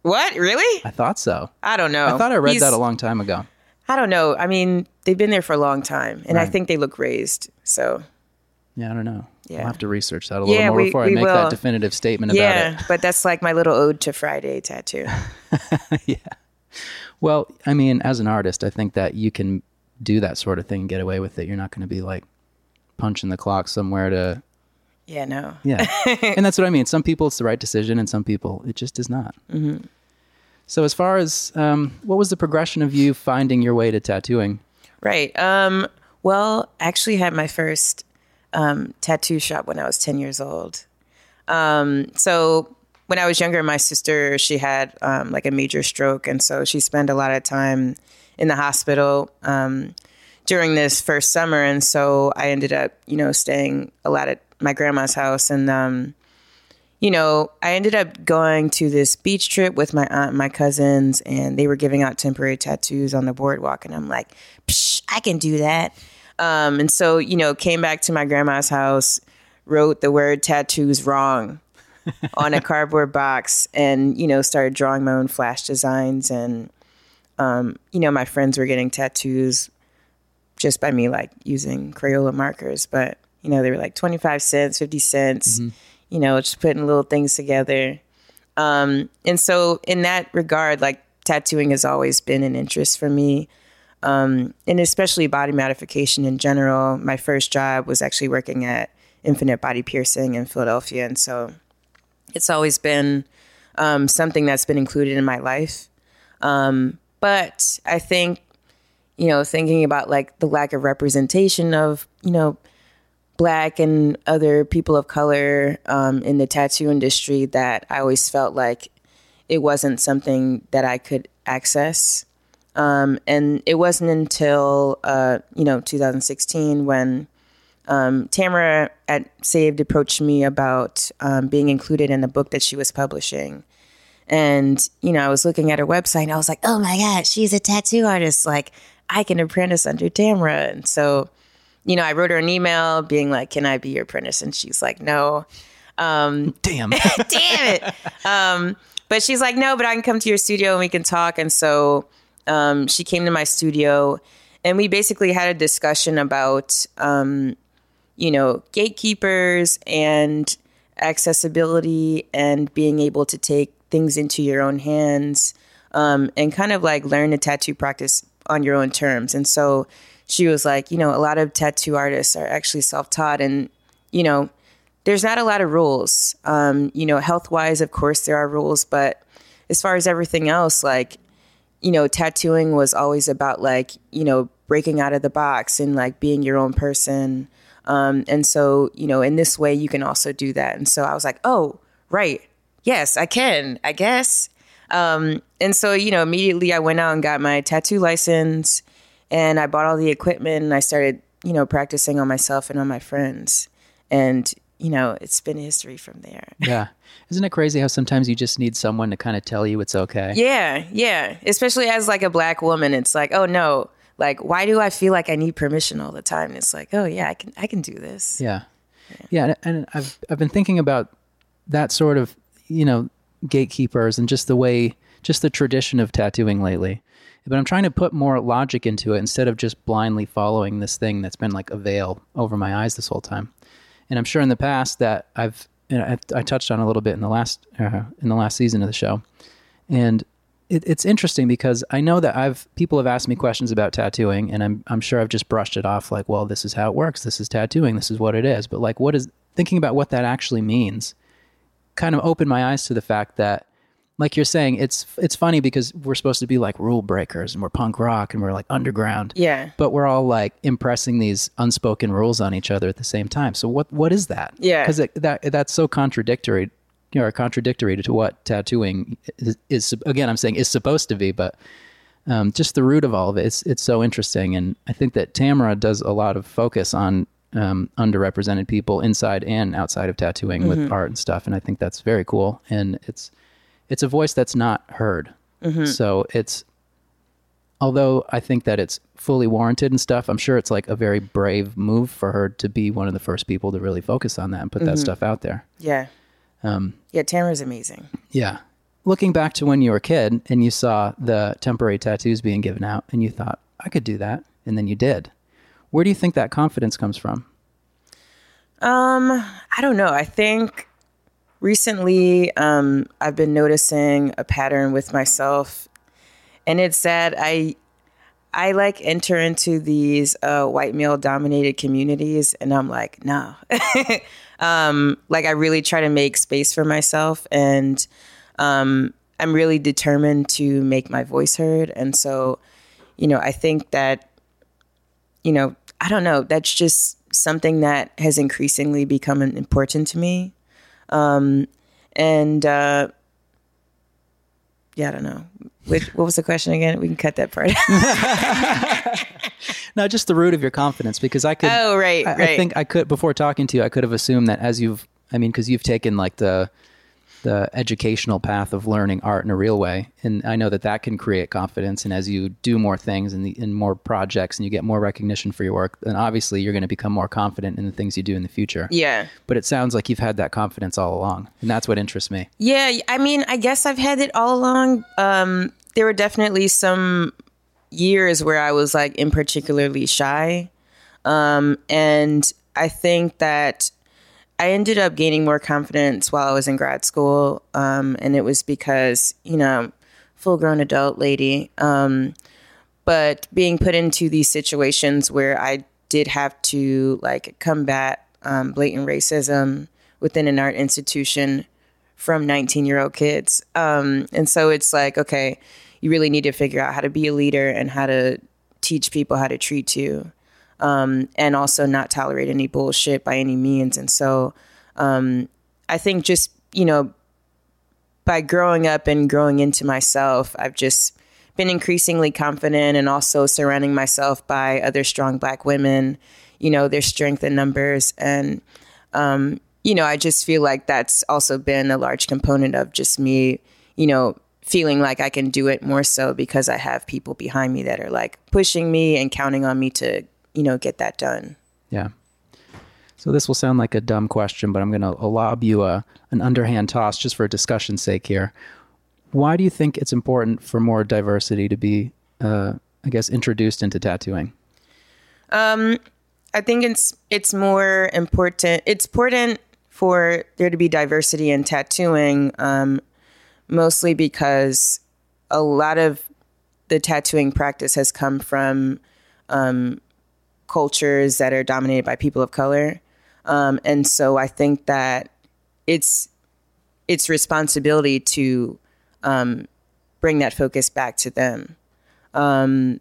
What? Really? I thought so. I don't know. I thought I read He's, that a long time ago. I don't know. I mean, they've been there for a long time and right. I think they look raised. So. Yeah. I don't know. Yeah. I'll have to research that a little yeah, more we, before we I make will. that definitive statement yeah, about it. Yeah, but that's like my little ode to Friday tattoo. yeah. Well, I mean, as an artist, I think that you can do that sort of thing and get away with it. You're not going to be like punching the clock somewhere to... Yeah, no. Yeah. And that's what I mean. Some people, it's the right decision, and some people, it just is not. Mm-hmm. So as far as... Um, what was the progression of you finding your way to tattooing? Right. Um, well, I actually had my first... Um, tattoo shop when I was ten years old. Um, so when I was younger, my sister, she had um, like a major stroke. And so she spent a lot of time in the hospital um, during this first summer. And so I ended up, you know, staying a lot at my grandma's house. And, um, you know, I ended up going to this beach trip with my aunt and my cousins, and they were giving out temporary tattoos on the boardwalk. And I'm like, psh, I can do that. Um, and so, you know, came back to my grandma's house, wrote the word tattoos wrong on a cardboard box, and, you know, started drawing my own flash designs. And, um, you know, my friends were getting tattoos just by me, like, using Crayola markers. But, you know, they were like twenty-five cents, fifty cents, mm-hmm. you know, just putting little things together. Um, and so in that regard, like, tattooing has always been an interest for me. Um, and especially body modification in general. My first job was actually working at Infinite Body Piercing in Philadelphia. And so it's always been um, something that's been included in my life. Um, but I think, you know, thinking about like the lack of representation of, you know, Black and other people of color um, in the tattoo industry, that I always felt like it wasn't something that I could access. Um, and it wasn't until, uh, you know, two thousand sixteen when um, Tamara at Saved approached me about um, being included in a book that she was publishing. And, you know, I was looking at her website and I was like, oh my God, she's a tattoo artist. Like, I can apprentice under Tamara. And so, you know, I wrote her an email being like, can I be your apprentice? And she's like, no. Um, Damn. Damn it. Um, but she's like, no, but I can come to your studio and we can talk. And so... Um, she came to my studio and we basically had a discussion about, um, you know, gatekeepers and accessibility and being able to take things into your own hands, um, and kind of like learn the tattoo practice on your own terms. And so she was like, you know, a lot of tattoo artists are actually self-taught and, you know, there's not a lot of rules. Um, you know, health-wise, of course, there are rules, but as far as everything else, like, you know, tattooing was always about like, you know, breaking out of the box and like being your own person. Um, and so, you know, in this way, you can also do that. And so I was like, oh, right. Yes, I can, I guess. Um, and so, you know, immediately I went out and got my tattoo license and I bought all the equipment and I started, you know, practicing on myself and on my friends. And, you know, it's been history from there. Yeah. Isn't it crazy how sometimes you just need someone to kind of tell you it's okay? Yeah. Yeah. Especially as like a Black woman, it's like, oh no, like, why do I feel like I need permission all the time? And it's like, oh yeah, I can, I can do this. Yeah. Yeah. yeah and, and I've, I've been thinking about that sort of, you know, gatekeepers and just the way, just the tradition of tattooing lately. But I'm trying to put more logic into it instead of just blindly following this thing that's been like a veil over my eyes this whole time. And I'm sure in the past that I've, you know, I, I touched on a little bit in the last uh, in the last season of the show, and it, it's interesting because I know that I've people have asked me questions about tattooing, and I'm I'm sure I've just brushed it off like, well, this is how it works, this is tattooing, this is what it is. But like, what is thinking about what that actually means, kind of opened my eyes to the fact that, like you're saying, it's it's funny because we're supposed to be like rule breakers and we're punk rock and we're like underground. Yeah. But we're all like impressing these unspoken rules on each other at the same time. So what what is that? Yeah. Because that that's so contradictory, you know, contradictory to what tattooing is, is. Again, I'm saying is supposed to be, but um, just the root of all of it, it's it's so interesting. And I think that Tamara does a lot of focus on um, underrepresented people inside and outside of tattooing mm-hmm. with art and stuff. And I think that's very cool. And it's. It's a voice that's not heard. Mm-hmm. So it's, although I think that it's fully warranted and stuff, I'm sure it's like a very brave move for her to be one of the first people to really focus on that and put mm-hmm. that stuff out there. Yeah. Um, yeah, Tamara's amazing. Yeah. Looking back to when you were a kid and you saw the temporary tattoos being given out and you thought, I could do that. And then you did. Where do you think that confidence comes from? Um, I don't know. I think... Recently, um, I've been noticing a pattern with myself, and it's that I, I like enter into these uh, white male dominated communities, and I'm like, no, um, like I really try to make space for myself, and um, I'm really determined to make my voice heard. And so, you know, I think that, you know, I don't know, that's just something that has increasingly become important to me. Um, and, uh, yeah, I don't know. Which, what was the question again? We can cut that part. No, just the root of your confidence, because I could, oh, right, I, right. I think I could, before talking to you, I could have assumed that as you've, I mean, cause you've taken like the, the educational path of learning art in a real way. And I know that that can create confidence. And as you do more things and in more projects and you get more recognition for your work, then obviously you're going to become more confident in the things you do in the future. Yeah. But it sounds like you've had that confidence all along. And that's what interests me. Yeah. I mean, I guess I've had it all along. Um, there were definitely some years where I was like in particularly shy. Um, and I think that I ended up gaining more confidence while I was in grad school. Um, and it was because, you know, full grown adult lady. Um, but being put into these situations where I did have to like combat um, blatant racism within an art institution from nineteen year old kids. Um, and so it's like, okay, you really need to figure out how to be a leader and how to teach people how to treat you. Um, and also not tolerate any bullshit by any means. And so um, I think just, you know, by growing up and growing into myself, I've just been increasingly confident and also surrounding myself by other strong Black women, you know, their strength in numbers. And, um, you know, I just feel like that's also been a large component of just me, you know, feeling like I can do it more so because I have people behind me that are like pushing me and counting on me to, you know, get that done. Yeah. So this will sound like a dumb question, but I'm going to lob you a, an underhand toss just for discussion's sake here. Why do you think it's important for more diversity to be, uh, I guess, introduced into tattooing? Um, I think it's, it's more important. It's important for there to be diversity in tattooing, um, mostly because a lot of the tattooing practice has come from, um, cultures that are dominated by people of color. Um, and so I think that it's it's responsibility to um, bring that focus back to them. Um,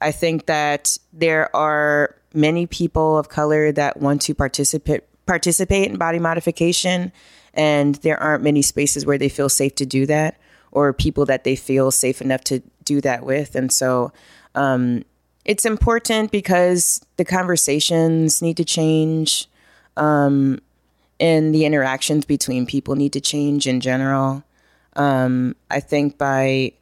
I think that there are many people of color that want to participate participate in body modification, and there aren't many spaces where they feel safe to do that or people that they feel safe enough to do that with. And so um it's important because the conversations need to change, um, and the interactions between people need to change in general. Um, I think by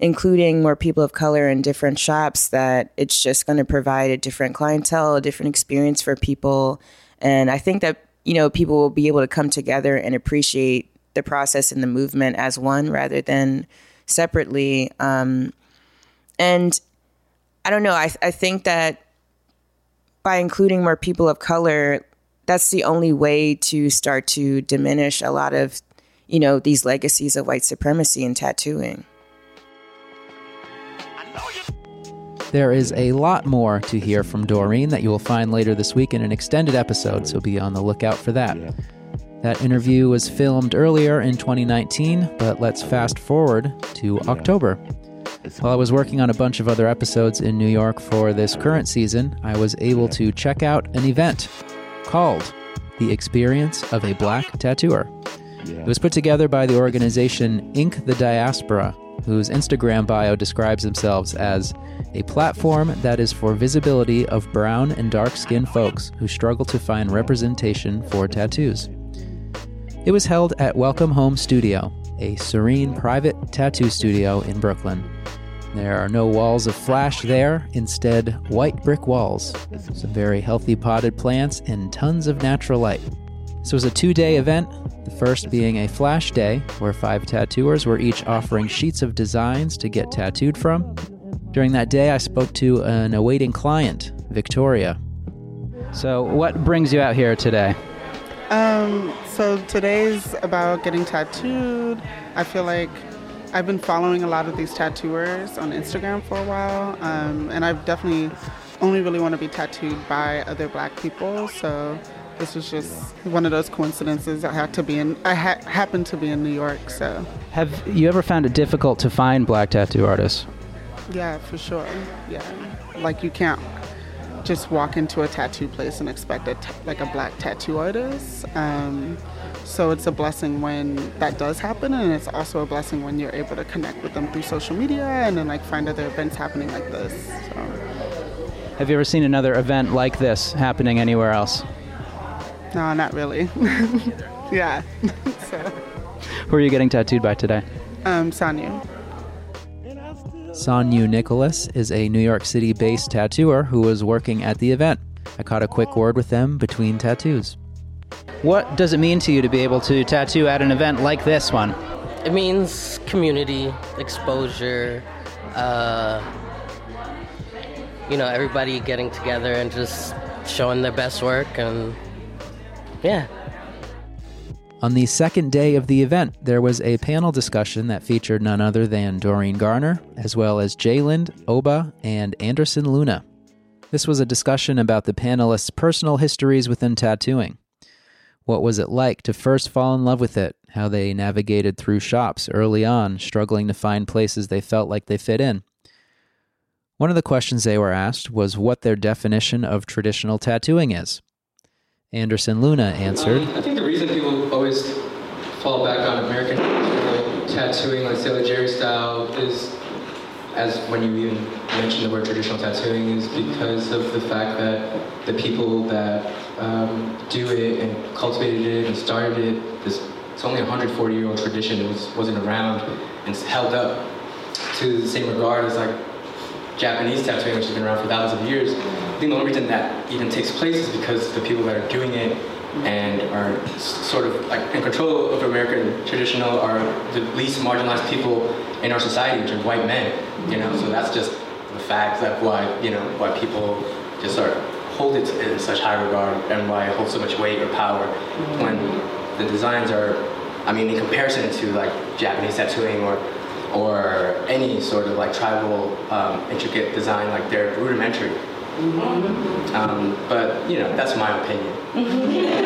including more people of color in different shops, that it's just going to provide a different clientele, a different experience for people. And I think that, you know, people will be able to come together and appreciate the process and the movement as one rather than separately. Um, and I don't know. I, I think that by including more people of color, that's the only way to start to diminish a lot of, you know, these legacies of white supremacy in tattooing. There is a lot more to hear from Doreen that you will find later this week in an extended episode, so be on the lookout for that. Yeah. That interview was filmed earlier in twenty nineteen, but let's fast forward to yeah. October. While I was working on a bunch of other episodes in New York for this current season, I was able to check out an event called The Experience of a Black Tattooer. It was put together by the organization Ink the Diaspora, whose Instagram bio describes themselves as a platform that is for visibility of brown and dark-skinned folks who struggle to find representation for tattoos. It was held at Welcome Home Studio, a serene private tattoo studio in Brooklyn. There are no walls of flash there, instead white brick walls, some very healthy potted plants, and tons of natural light. This was a two-day event, the first being a flash day, where five tattooers were each offering sheets of designs to get tattooed from. During that day, I spoke to an awaiting client, Victoria. So what brings you out here today? Um, so today's about getting tattooed. I feel like I've been following a lot of these tattooers on Instagram for a while, um, and I've definitely only really want to be tattooed by other Black people, so this was just one of those coincidences. I had to be in, I ha- happened to be in New York, so. Have you ever found it difficult to find Black tattoo artists? Yeah, for sure, yeah. Like you can't just walk into a tattoo place and expect a t- like a Black tattoo artist. Um, so it's a blessing when that does happen, and it's also a blessing when you're able to connect with them through social media and then like find other events happening like this. So. Have you ever seen another event like this happening anywhere else? No, not really. Yeah. So. Who are you getting tattooed by today? Um, Sanyu. Sanyu Nicholas is a New York City-based tattooer who was working at the event. I caught a quick word with them between tattoos. What does it mean to you to be able to tattoo at an event like this one? It means community, exposure, uh, you know, everybody getting together and just showing their best work, and yeah. On the second day of the event, there was a panel discussion that featured none other than Doreen Garner, as well as Jayland, Oba, and Anderson Luna. This was a discussion about the panelists' personal histories within tattooing. What was it like to first fall in love with it? How they navigated through shops early on, struggling to find places they felt like they fit in. One of the questions they were asked was what their definition of traditional tattooing is. Anderson Luna answered, I think the reason people always fall back on American like tattooing, like Sailor Jerry style, is, as when you even mentioned the word traditional tattooing, is because of the fact that the people that um, do it and cultivated it and started it, this it's only a one hundred forty year old tradition. It was, wasn't around and it's held up to the same regard as like Japanese tattooing, which has been around for thousands of years. I think the only reason that even takes place is because the people that are doing it and are sort of like in control of American traditional are the least marginalized people in our society, which are white men, you know, so that's just the fact that why, you know, why people just are hold it in such high regard and why it holds so much weight or power when the designs are, I mean, in comparison to like Japanese tattooing or or any sort of like tribal um, intricate design, like they're rudimentary. Mm-hmm. Um, but, you know, that's my opinion.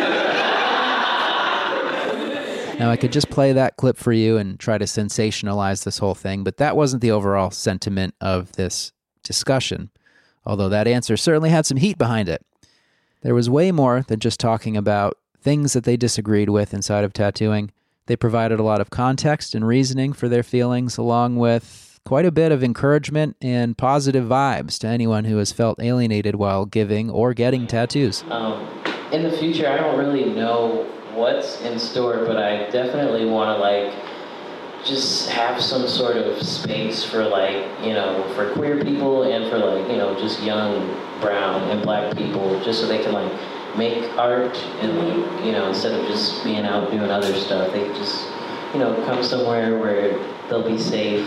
Now, I could just play that clip for you and try to sensationalize this whole thing, but that wasn't the overall sentiment of this discussion, although that answer certainly had some heat behind it. There was way more than just talking about things that they disagreed with inside of tattooing. They provided a lot of context and reasoning for their feelings, along with quite a bit of encouragement and positive vibes to anyone who has felt alienated while giving or getting tattoos. Um, in the future, I don't really know what's in store, but I definitely want to like just have some sort of space for like, you know, for queer people and for like, you know, just young brown and black people, just so they can like make art and like, you know, instead of just being out doing other stuff, they just, you know, come somewhere where they'll be safe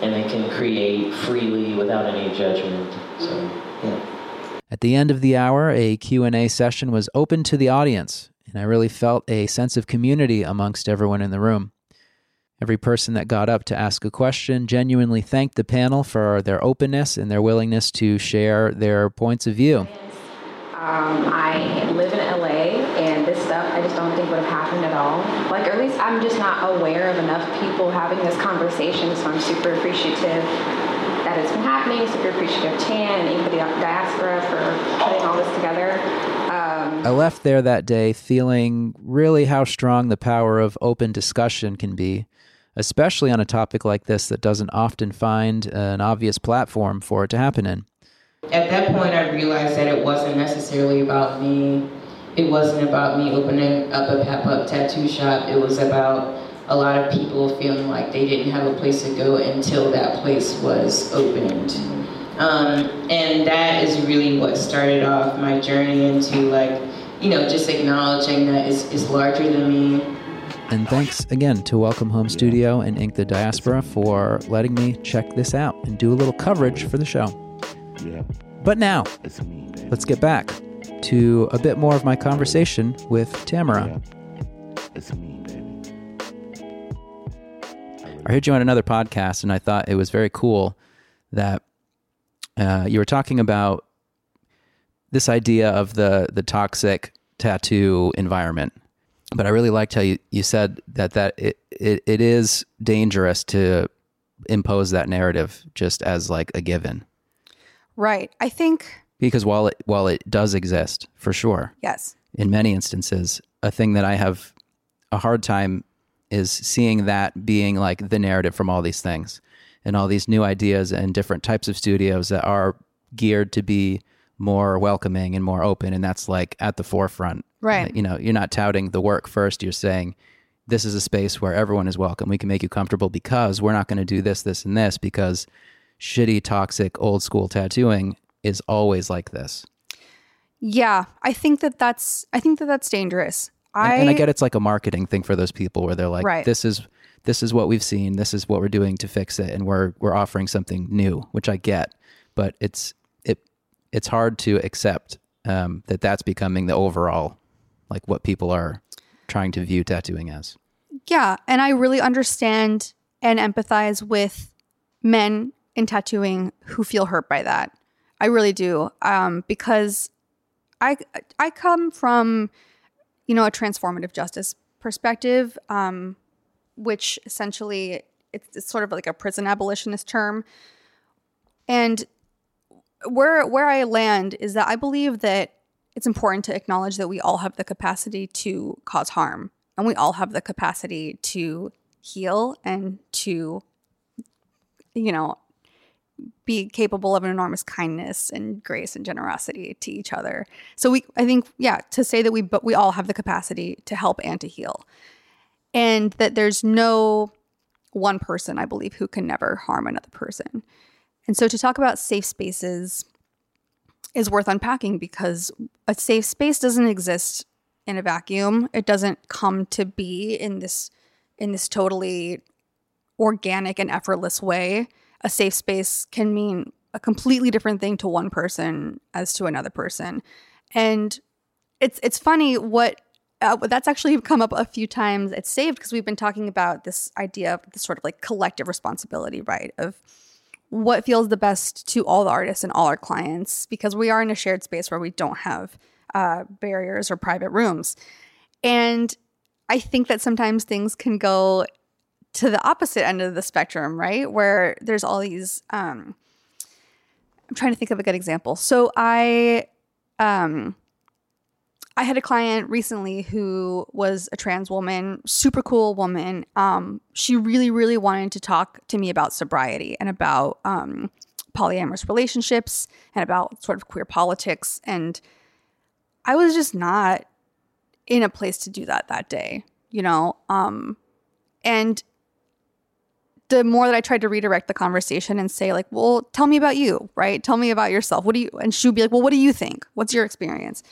and they can create freely without any judgment. So yeah. At the end of the hour, a Q and A session was open to the audience. And I really felt a sense of community amongst everyone in the room. Every person that got up to ask a question genuinely thanked the panel for their openness and their willingness to share their points of view. Um, I live in L A, and this stuff I just don't think would have happened at all. Like, or at least I'm just not aware of enough people having this conversation, so I'm super appreciative that it's been happening, super appreciative of T A N and Ink the Diaspora for putting all this together. I left there that day feeling really how strong the power of open discussion can be, especially on a topic like this that doesn't often find an obvious platform for it to happen in. At that point, I realized that it wasn't necessarily about me. It wasn't about me opening up a pop-up tattoo shop. It was about a lot of people feeling like they didn't have a place to go until that place was opened. Um, and that is really what started off my journey into like, you know, just acknowledging that it's, it's larger than me. And thanks again to Welcome Home Studio and Ink the Diaspora for letting me check this out and do a little coverage for the show. Yeah. But now, let's get back to a bit more of my conversation with Tamara. It's me, baby. I heard you on another podcast, and I thought it was very cool that Uh, you were talking about this idea of the, the toxic tattoo environment, but I really liked how you, you said that, that it, it, it is dangerous to impose that narrative just as like a given. Right. I think because while it, while it does exist for sure. Yes. In many instances, a thing that I have a hard time is seeing that being like the narrative from all these things. And all these new ideas and different types of studios that are geared to be more welcoming and more open. And that's like at the forefront. Right. You know, you're not touting the work first. You're saying this is a space where everyone is welcome. We can make you comfortable because we're not going to do this, this, and this, because shitty, toxic, old school tattooing is always like this. Yeah, I think that that's, I think that that's dangerous. I, and, and I get it's like a marketing thing for those people where they're like, right. this is this is what we've seen, this is what we're doing to fix it, and we're we're offering something new, which I get, but it's it it's hard to accept um, that that's becoming the overall, like what people are trying to view tattooing as. Yeah, and I really understand and empathize with men in tattooing who feel hurt by that. I really do, um, because I I come from, you know, a transformative justice perspective, um, which essentially it's, it's sort of like a prison abolitionist term. And where where I land is that I believe that it's important to acknowledge that we all have the capacity to cause harm, and we all have the capacity to heal and to, you know, be capable of an enormous kindness and grace and generosity to each other. So we, I think, yeah, to say that we, but we all have the capacity to help and to heal, and that there's no one person, I believe, who can never harm another person. And so to talk about safe spaces is worth unpacking, because a safe space doesn't exist in a vacuum. It doesn't come to be in this, in this totally organic and effortless way. A safe space can mean a completely different thing to one person as to another person. And it's it's funny what uh, that's actually come up a few times at Saved, because we've been talking about this idea of this sort of like collective responsibility, right? Of what feels the best to all the artists and all our clients, because we are in a shared space where we don't have uh, barriers or private rooms. And I think that sometimes things can go to the opposite end of the spectrum, right? Where there's all these, um, I'm trying to think of a good example. So I, um, I had a client recently who was a trans woman, super cool woman. Um, she really, really wanted to talk to me about sobriety and about, um, polyamorous relationships and about sort of queer politics. And I was just not in a place to do that that day, you know? Um, and the more that I tried to redirect the conversation and say like, well, tell me about you, right? Tell me about yourself. What do you, and she would be like, well, what do you think? What's your experience?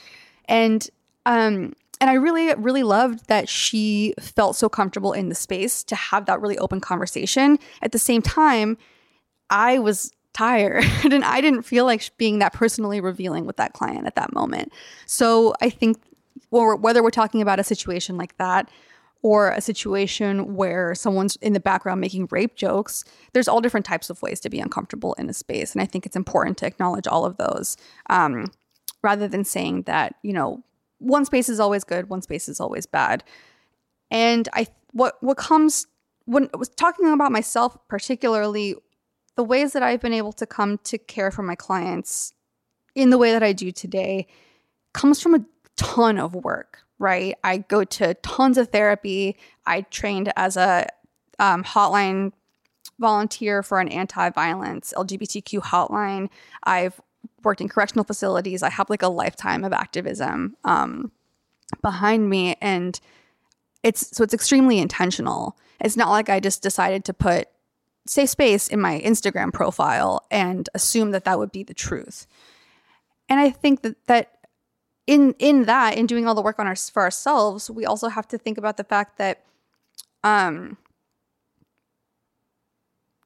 And, um, and I really, really loved that she felt so comfortable in the space to have that really open conversation. At the same time, I was tired and I didn't feel like being that personally revealing with that client at that moment. So I think well, whether we're talking about a situation like that, or a situation where someone's in the background making rape jokes, there's all different types of ways to be uncomfortable in a space. And I think it's important to acknowledge all of those, um, rather than saying that, you know, one space is always good, one space is always bad. And I, what what comes, when I was talking about myself particularly, the ways that I've been able to come to care for my clients in the way that I do today comes from a ton of work. Right. I go to tons of therapy. I trained as a um, hotline volunteer for an anti-violence L G B T Q hotline. I've worked in correctional facilities. I have like a lifetime of activism um, behind me. And it's so it's extremely intentional. It's not like I just decided to put safe space in my Instagram profile and assume that that would be the truth. And I think that that In in that, in doing all the work on our, for ourselves, we also have to think about the fact that, um,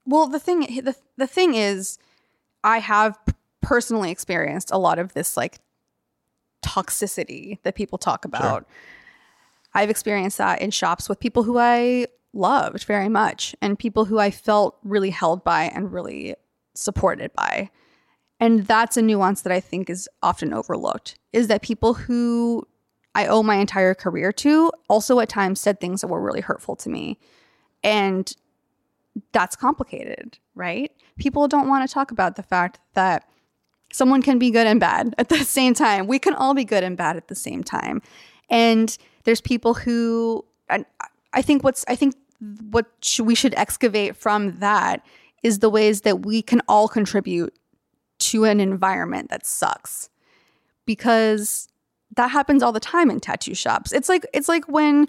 well, the thing the the thing is, I have personally experienced a lot of this like toxicity that people talk about. Sure. I've experienced that in shops with people who I loved very much and people who I felt really held by and really supported by. And that's a nuance that I think is often overlooked, is that people who I owe my entire career to also at times said things that were really hurtful to me. And that's complicated, right? People don't want to talk about the fact that someone can be good and bad at the same time. We can all be good and bad at the same time. And there's people who, I, I think what's, I think what sh- we should excavate from that is the ways that we can all contribute to an environment that sucks, because that happens all the time in tattoo shops. It's like it's like when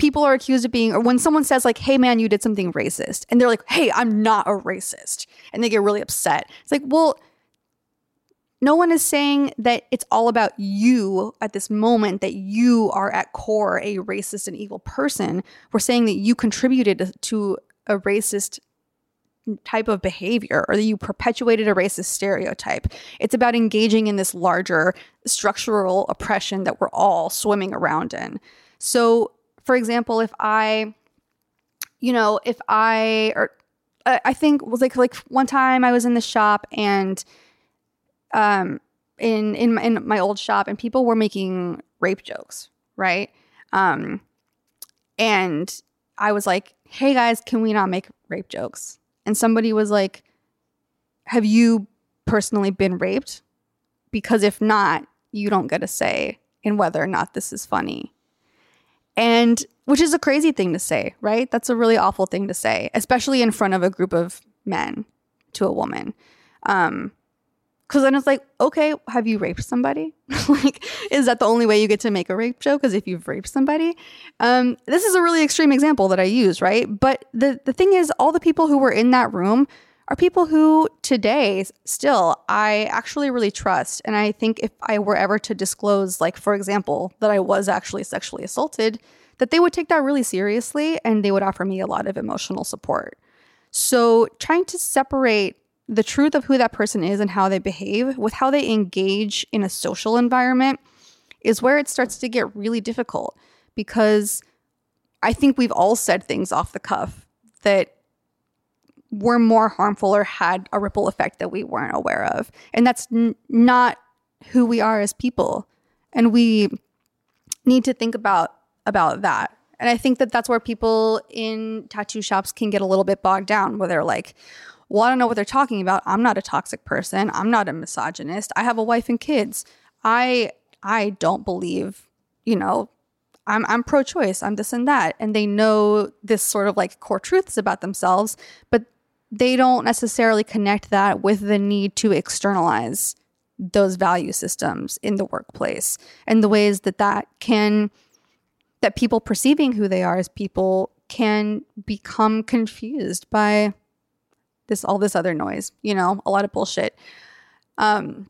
people are accused of being, or when someone says like, hey man, you did something racist, and they're like, hey, I'm not a racist, and they get really upset. It's like, well, no one is saying that it's all about you at this moment, that you are at core a racist and evil person. We're saying that you contributed to a racist type of behavior, or that you perpetuated a racist stereotype. It's about engaging in this larger structural oppression that we're all swimming around in. So, for example, if I, you know, if I, or I, I think was like, like one time I was in the shop and um, in, in my, in my old shop, and people were making rape jokes. Right. Um, and I was like, hey guys, can we not make rape jokes? And somebody was like, have you personally been raped? Because if not, you don't get a say in whether or not this is funny. And which is a crazy thing to say, right? That's a really awful thing to say, especially in front of a group of men to a woman. Um, Because then it's like, okay, have you raped somebody? Like, is that the only way you get to make a rape joke? Because if you've raped somebody? Um, this is a really extreme example that I use, right? But the, the thing is, all the people who were in that room are people who today still I actually really trust. And I think if I were ever to disclose, like, for example, that I was actually sexually assaulted, that they would take that really seriously and they would offer me a lot of emotional support. So trying to separate the truth of who that person is and how they behave with how they engage in a social environment is where it starts to get really difficult, because I think we've all said things off the cuff that were more harmful or had a ripple effect that we weren't aware of. And that's n- not who we are as people. And we need to think about, about that. And I think that that's where people in tattoo shops can get a little bit bogged down, where they're like, well, I don't know what they're talking about. I'm not a toxic person. I'm not a misogynist. I have a wife and kids. I I don't believe, you know, I'm I'm pro-choice. I'm this and that. And they know this sort of like core truths about themselves, but they don't necessarily connect that with the need to externalize those value systems in the workplace and the ways that that can, that people perceiving who they are as people can become confused by this, all this other noise, you know, a lot of bullshit. Um,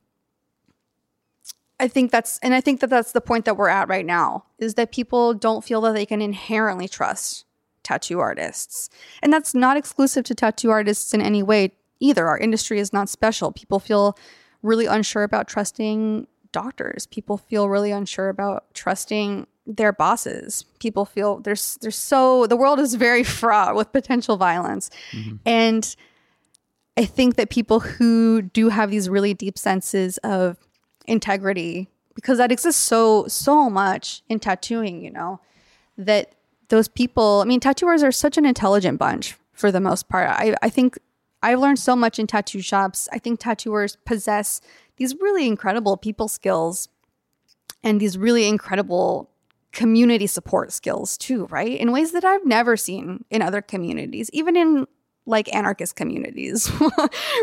I think that's, and I think that that's the point that we're at right now, is that people don't feel that they can inherently trust tattoo artists. And that's not exclusive to tattoo artists in any way either. Our industry is not special. People feel really unsure about trusting doctors. People feel really unsure about trusting their bosses. People feel there's, there's so, the world is very fraught with potential violence. Mm-hmm. And I think that people who do have these really deep senses of integrity, because that exists so, so much in tattooing, you know, that those people, I mean, tattooers are such an intelligent bunch for the most part. I, I think I've learned so much in tattoo shops. I think tattooers possess these really incredible people skills and these really incredible community support skills too, right? In ways that I've never seen in other communities, even in like anarchist communities,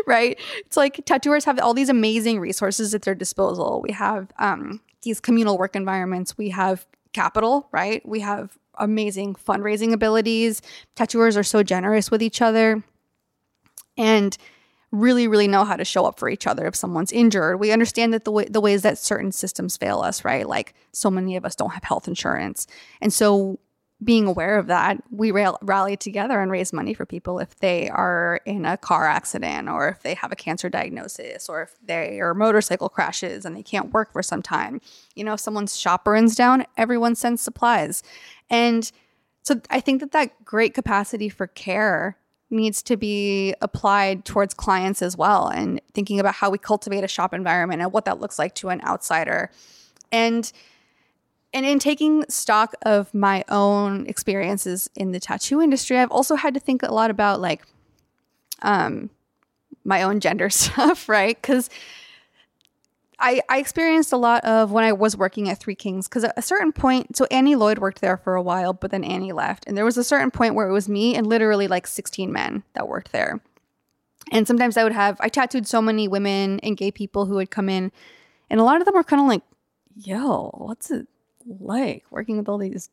right? It's like tattooers have all these amazing resources at their disposal. We have um, these communal work environments. We have capital, right? We have amazing fundraising abilities. Tattooers are so generous with each other and really, really know how to show up for each other if someone's injured. We understand that the way, the ways that certain systems fail us, right? Like so many of us don't have health insurance. And so being aware of that, we rail, rally together and raise money for people if they are in a car accident, or if they have a cancer diagnosis, or if they are motorcycle crashes and they can't work for some time. You know, if someone's shop burns down, everyone sends supplies. And so I think that that great capacity for care needs to be applied towards clients as well, and thinking about how we cultivate a shop environment and what that looks like to an outsider. And And in taking stock of my own experiences in the tattoo industry, I've also had to think a lot about like um, my own gender stuff, right? Because I, I experienced a lot of, when I was working at Three Kings, because at a certain point, so Annie Lloyd worked there for a while, but then Annie left. And there was a certain point where it was me and literally like sixteen men that worked there. And sometimes I would have, I tattooed so many women and gay people who would come in, and a lot of them were kind of like, yo, what's it like working with all these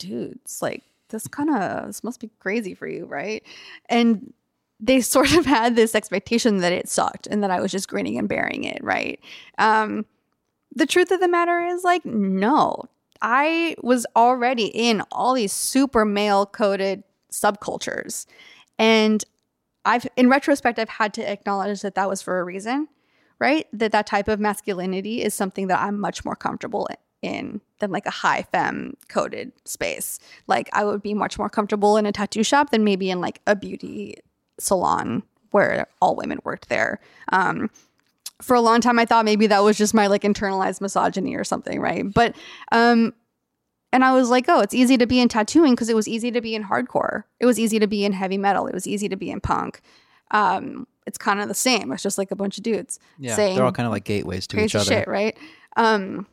dudes, like, this kind of, this must be crazy for you, right? And they sort of had this expectation that it sucked and that I was just grinning and bearing it, right? Um, the truth of the matter is, like, no. I was already in all these super male-coded subcultures. And I've, in retrospect, I've had to acknowledge that that was for a reason, right? That that type of masculinity is something that I'm much more comfortable in. in than like a high femme coded space. Like, I would be much more comfortable in a tattoo shop than maybe in like a beauty salon where all women worked there. Um, for a long time, I thought maybe that was just my like internalized misogyny or something, right? But, um, and I was like, oh, it's easy to be in tattooing because it was easy to be in hardcore. It was easy to be in heavy metal. It was easy to be in punk. Um, it's kind of the same. It's just like a bunch of dudes. Yeah, saying they're all kind of like gateways to each other. Crazy shit, right? Um,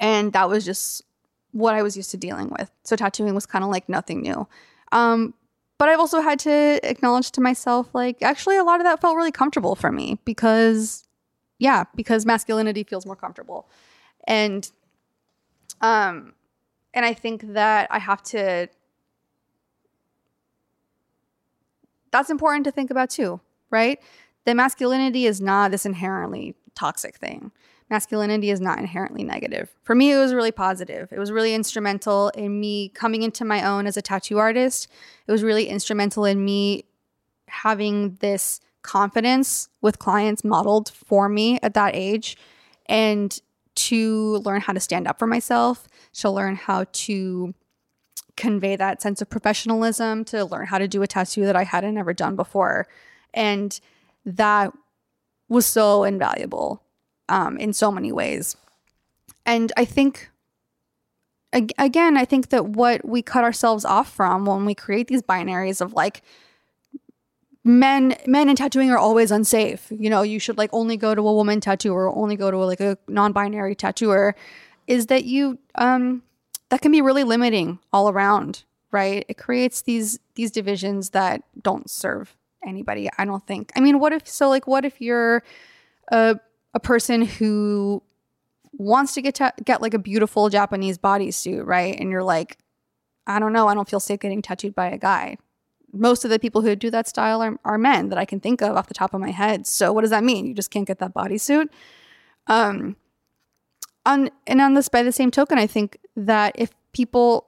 And that was just what I was used to dealing with. So tattooing was kind of like nothing new. Um, but I've also had to acknowledge to myself, like, actually a lot of that felt really comfortable for me because, yeah, because masculinity feels more comfortable. And, um, and I think that I have to, that's important to think about too, right? That masculinity is not this inherently toxic thing. Masculinity is not inherently negative. For me, it was really positive. It was really instrumental in me coming into my own as a tattoo artist. It was really instrumental in me having this confidence with clients modeled for me at that age, and to learn how to stand up for myself, to learn how to convey that sense of professionalism, to learn how to do a tattoo that I hadn't ever done before. And that was so invaluable. Um, in so many ways. And I think, ag- again, I think that what we cut ourselves off from when we create these binaries of like, men men in tattooing are always unsafe. You know, you should like only go to a woman tattooer, or only go to a, like a non-binary tattooer, is that you, um, that can be really limiting all around, right? It creates these these divisions that don't serve anybody, I don't think. I mean, what if, so like, what if you're a, a person who wants to get ta- get like a beautiful Japanese bodysuit, right? And you're like, I don't know, I don't feel safe getting tattooed by a guy. Most of the people who do that style are, are men that I can think of off the top of my head. So what does that mean? You just can't get that bodysuit? Um, on, and on this, by the same token, I think that if people,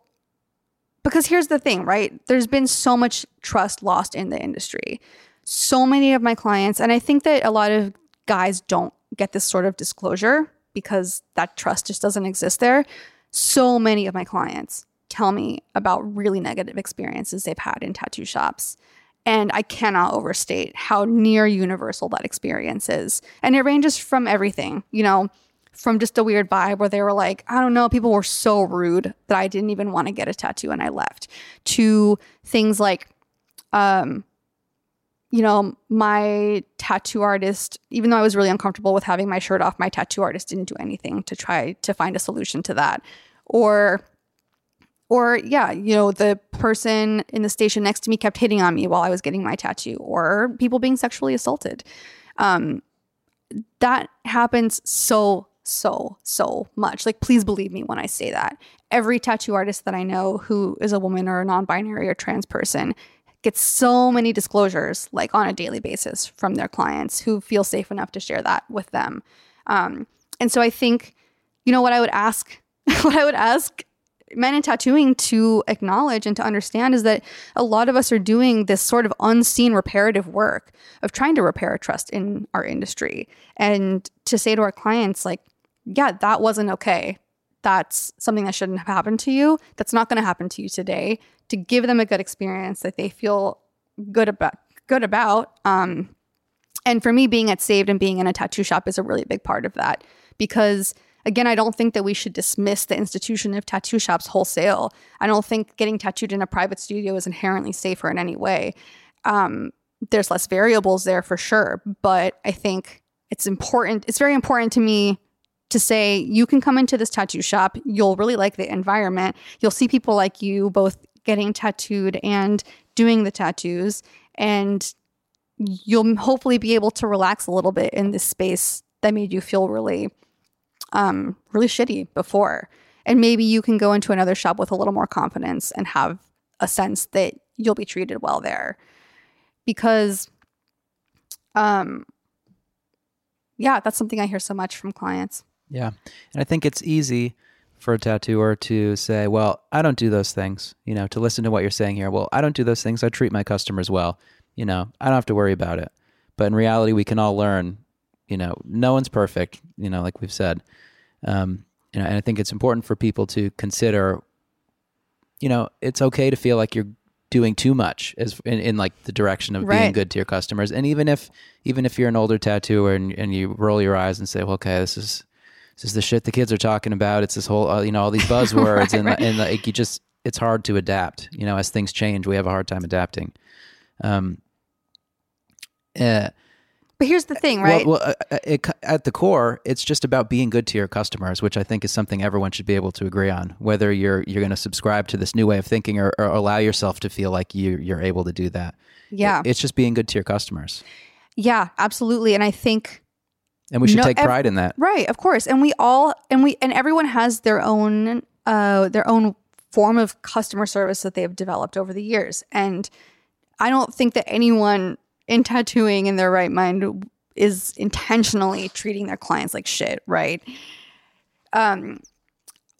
because here's the thing, right? There's been so much trust lost in the industry. So many of my clients, and I think that a lot of guys don't get this sort of disclosure because that trust just doesn't exist there. So many of my clients tell me about really negative experiences they've had in tattoo shops. And I cannot overstate how near universal that experience is. And it ranges from everything, you know, from just a weird vibe where they were like, I don't know, people were so rude that I didn't even want to get a tattoo and I left, to things like, um, you know, my tattoo artist, even though I was really uncomfortable with having my shirt off, my tattoo artist didn't do anything to try to find a solution to that. Or, or yeah, you know, the person in the station next to me kept hitting on me while I was getting my tattoo, or people being sexually assaulted. Um, that happens so, so, so much. Like, please believe me when I say that. Every tattoo artist that I know who is a woman or a non-binary or trans person gets so many disclosures, like on a daily basis, from their clients who feel safe enough to share that with them. Um, and so I think, you know, what I would ask, what I would ask men in tattooing to acknowledge and to understand is that a lot of us are doing this sort of unseen reparative work of trying to repair trust in our industry, and to say to our clients, like, yeah, that wasn't okay. That's something that shouldn't have happened to you. That's not going to happen to you today. To give them a good experience that they feel good about. Good about. Um, and for me, being at Saved and being in a tattoo shop is a really big part of that. Because, again, I don't think that we should dismiss the institution of tattoo shops wholesale. I don't think getting tattooed in a private studio is inherently safer in any way. Um, there's less variables there for sure. But I think it's important. It's very important to me to say, you can come into this tattoo shop, you'll really like the environment, you'll see people like you both getting tattooed and doing the tattoos, and you'll hopefully be able to relax a little bit in this space that made you feel really, um, really shitty before. And maybe you can go into another shop with a little more confidence and have a sense that you'll be treated well there. Because, um, yeah, that's something I hear so much from clients. Yeah. And I think it's easy for a tattooer to say, well, I don't do those things, you know, to listen to what you're saying here. Well, I don't do those things. I treat my customers well, you know, I don't have to worry about it. But in reality, we can all learn, you know, no one's perfect, you know, like we've said. Um, you know, and I think it's important for people to consider, you know, it's okay to feel like you're doing too much as in, in like the direction of right. being good to your customers. And even if, even if you're an older tattooer and, and you roll your eyes and say, well, okay, this is, this is the shit the kids are talking about. It's this whole, uh, you know, all these buzzwords right, and, right. and like, you just, it's hard to adapt, you know, as things change, we have a hard time adapting. Um, uh, But here's the thing, right? Well, well uh, it, at the core, it's just about being good to your customers, which I think is something everyone should be able to agree on, whether you're you're going to subscribe to this new way of thinking or, or allow yourself to feel like you, you're able to do that. Yeah. It, it's just being good to your customers. Yeah, absolutely. And I think... And we should no, take pride ev- in that. Right, of course. And we all... And we and everyone has their own uh, their own form of customer service that they have developed over the years. And I don't think that anyone... in tattooing in their right mind is intentionally treating their clients like shit, right? Um,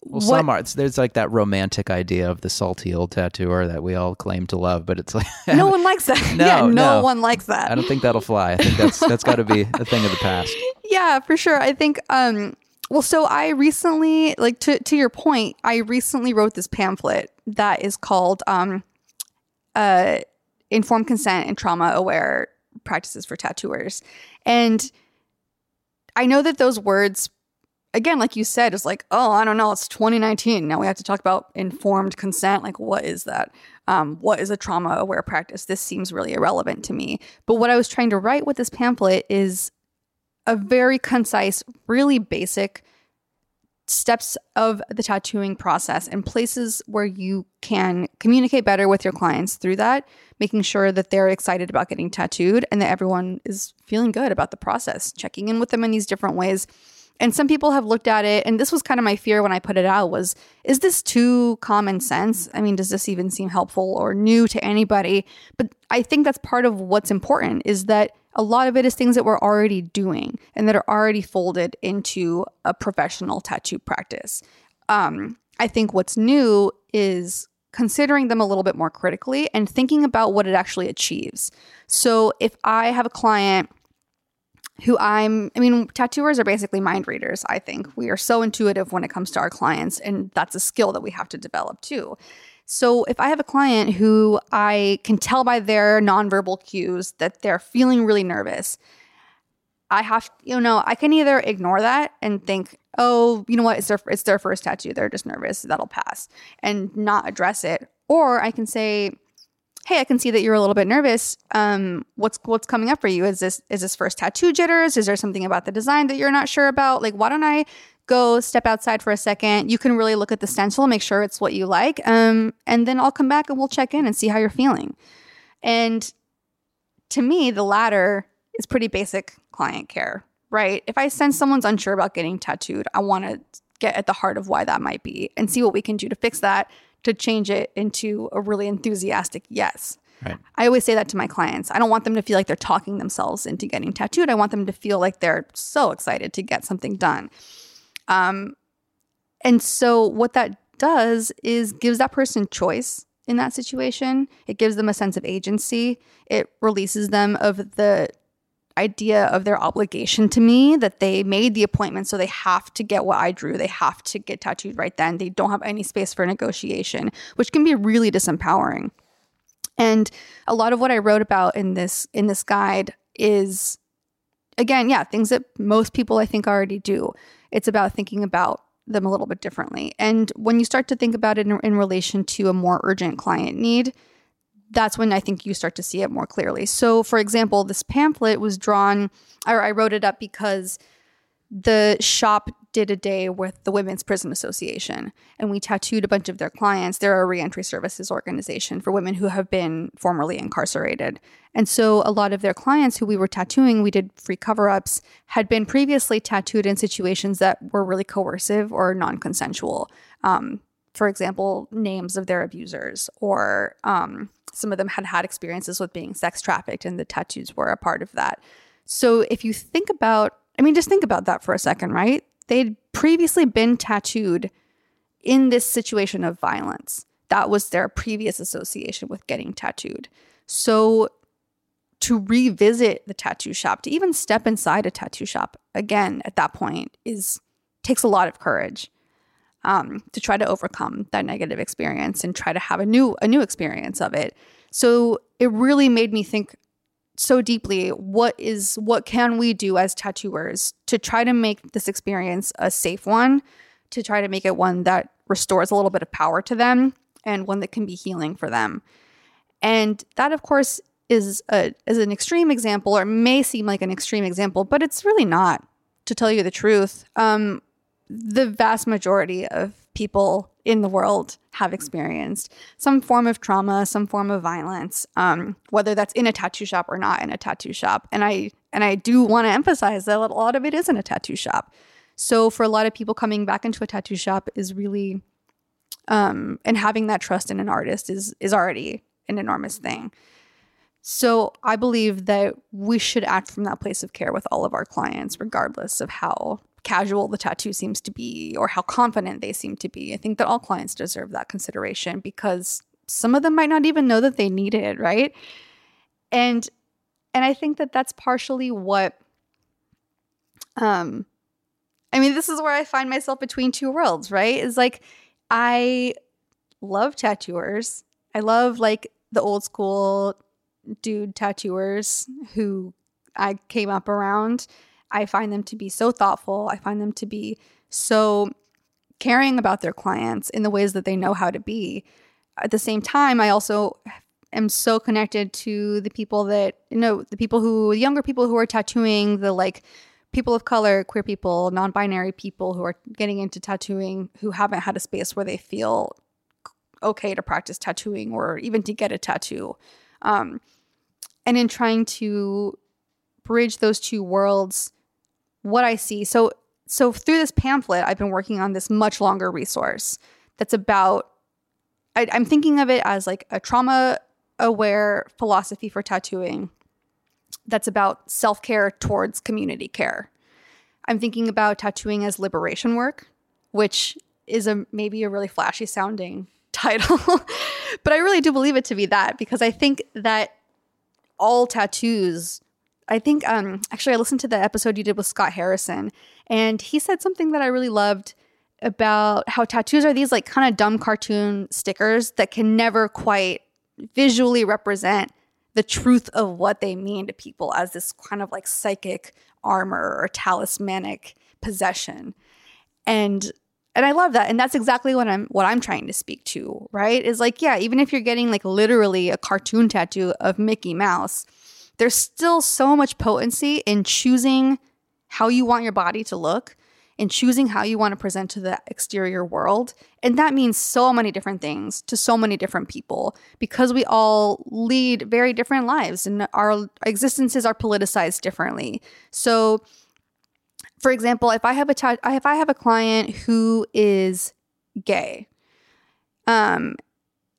well, what, some are. There's like that romantic idea of the salty old tattooer that we all claim to love, but it's like... no one likes that. No, yeah, no, no one likes that. I don't think that'll fly. I think that's that's got to be a thing of the past. Yeah, for sure. I think... Um, well, so I recently, like to, to your point, I recently wrote this pamphlet that is called... Um, uh, Informed Consent and Trauma-Aware Practices for Tattooers. And I know that those words, again, like you said, is like, oh, I don't know, it's twenty nineteen. Now we have to talk about informed consent. Like, what is that? Um, what is a trauma-aware practice? This seems really irrelevant to me. But what I was trying to write with this pamphlet is a very concise, really basic steps of the tattooing process and places where you can communicate better with your clients through that, making sure that they're excited about getting tattooed and that everyone is feeling good about the process, checking in with them in these different ways. And some people have looked at it, and this was kind of my fear when I put it out was, is this too common sense? I mean, does this even seem helpful or new to anybody? But I think that's part of what's important is that a lot of it is things that we're already doing and that are already folded into a professional tattoo practice. Um, I think what's new is considering them a little bit more critically and thinking about what it actually achieves. So if I have a client who I'm, I mean, tattooers are basically mind readers, I think. We are so intuitive when it comes to our clients, and that's a skill that we have to develop too. So if I have a client who I can tell by their nonverbal cues that they're feeling really nervous, I have, you know, I can either ignore that and think, oh, you know what, it's their, it's their first tattoo. They're just nervous. That'll pass, and not address it. Or I can say, hey, I can see that you're a little bit nervous. Um, what's what's coming up for you? Is this is this first tattoo jitters? Is there something about the design that you're not sure about? Like, why don't I go step outside for a second? You can really look at the stencil, make sure it's what you like. Um, and then I'll come back and we'll check in and see how you're feeling. And to me, the latter is pretty basic client care, right? If I sense someone's unsure about getting tattooed, I want to get at the heart of why that might be and see what we can do to fix that, to change it into a really enthusiastic yes. Right. I always say that to my clients. I don't want them to feel like they're talking themselves into getting tattooed. I want them to feel like they're so excited to get something done. Um, and so what that does is gives that person choice in that situation. It gives them a sense of agency. It releases them of the idea of their obligation to me, that they made the appointment, so they have to get what I drew. They have to get tattooed right then. They don't have any space for negotiation, which can be really disempowering. And a lot of what I wrote about in this in this guide is, again, yeah, things that most people I think already do. It's about thinking about them a little bit differently. And when you start to think about it in, in relation to a more urgent client need, that's when I think you start to see it more clearly. So, for example, this pamphlet was drawn, or I wrote it up because the shop did a day with the Women's Prison Association, and we tattooed a bunch of their clients. They're a reentry services organization for women who have been formerly incarcerated. And so a lot of their clients who we were tattooing, we did free cover-ups, had been previously tattooed in situations that were really coercive or non-consensual. Um, for example, names of their abusers, or um, some of them had had experiences with being sex trafficked, and the tattoos were a part of that. So if you think about, I mean, just think about that for a second, right? They'd previously been tattooed in this situation of violence. That was their previous association with getting tattooed. So to revisit the tattoo shop, to even step inside a tattoo shop again at that point is takes a lot of courage um, to try to overcome that negative experience and try to have a new a new experience of it. So it really made me think so deeply, what is what can we do as tattooers to try to make this experience a safe one, to try to make it one that restores a little bit of power to them and one that can be healing for them. And that, of course, is a is an extreme example, or may seem like an extreme example, but it's really not, to tell you the truth. Um, the vast majority of people in the world have experienced some form of trauma, some form of violence, um, whether that's in a tattoo shop or not in a tattoo shop. And I and I do want to emphasize that a lot of it is in a tattoo shop. So for a lot of people, coming back into a tattoo shop is really, um, and having that trust in an artist is is already an enormous thing. So I believe that we should act from that place of care with all of our clients, regardless of how casual the tattoo seems to be or how confident they seem to be. I think that all clients deserve that consideration, because some of them might not even know that they need it, right? And and I think that that's partially what, um, I mean, this is where I find myself between two worlds, right? It's like, I love tattooers. I love like the old school dude tattooers who I came up around. I find them to be so thoughtful. I find them to be so caring about their clients in the ways that they know how to be. At the same time, I also am so connected to the people that, you know, the people who, the younger people who are tattooing, the like people of color, queer people, non-binary people who are getting into tattooing, who haven't had a space where they feel okay to practice tattooing or even to get a tattoo. Um, and in trying to bridge those two worlds, what I see. So so through this pamphlet, I've been working on this much longer resource that's about, I, I'm thinking of it as like a trauma-aware philosophy for tattooing that's about self-care towards community care. I'm thinking about tattooing as liberation work, which is a maybe a really flashy-sounding title, but I really do believe it to be that, because I think that all tattoos... I think, um, actually, I listened to the episode you did with Scott Harrison, and he said something that I really loved about how tattoos are these like kind of dumb cartoon stickers that can never quite visually represent the truth of what they mean to people as this kind of like psychic armor or talismanic possession. And and I love that. And that's exactly what I'm what I'm trying to speak to, right? Is like, yeah, even if you're getting like literally a cartoon tattoo of Mickey Mouse, there's still so much potency in choosing how you want your body to look and choosing how you want to present to the exterior world. And that means so many different things to so many different people, because we all lead very different lives and our existences are politicized differently. So, for example, if I have a ta- if I have a client who is gay, um,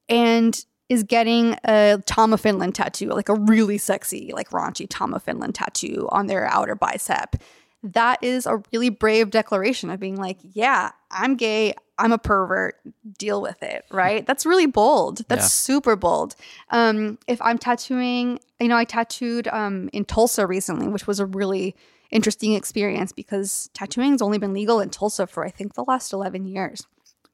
and is getting a Tom of Finland tattoo, like a really sexy, like raunchy Tom of Finland tattoo on their outer bicep. That is a really brave declaration of being like, yeah, I'm gay, I'm a pervert, deal with it, right? That's really bold. That's yeah. super bold. Um, if I'm tattooing, you know, I tattooed um, in Tulsa recently, which was a really interesting experience, because tattooing has only been legal in Tulsa for, I think, the last eleven years.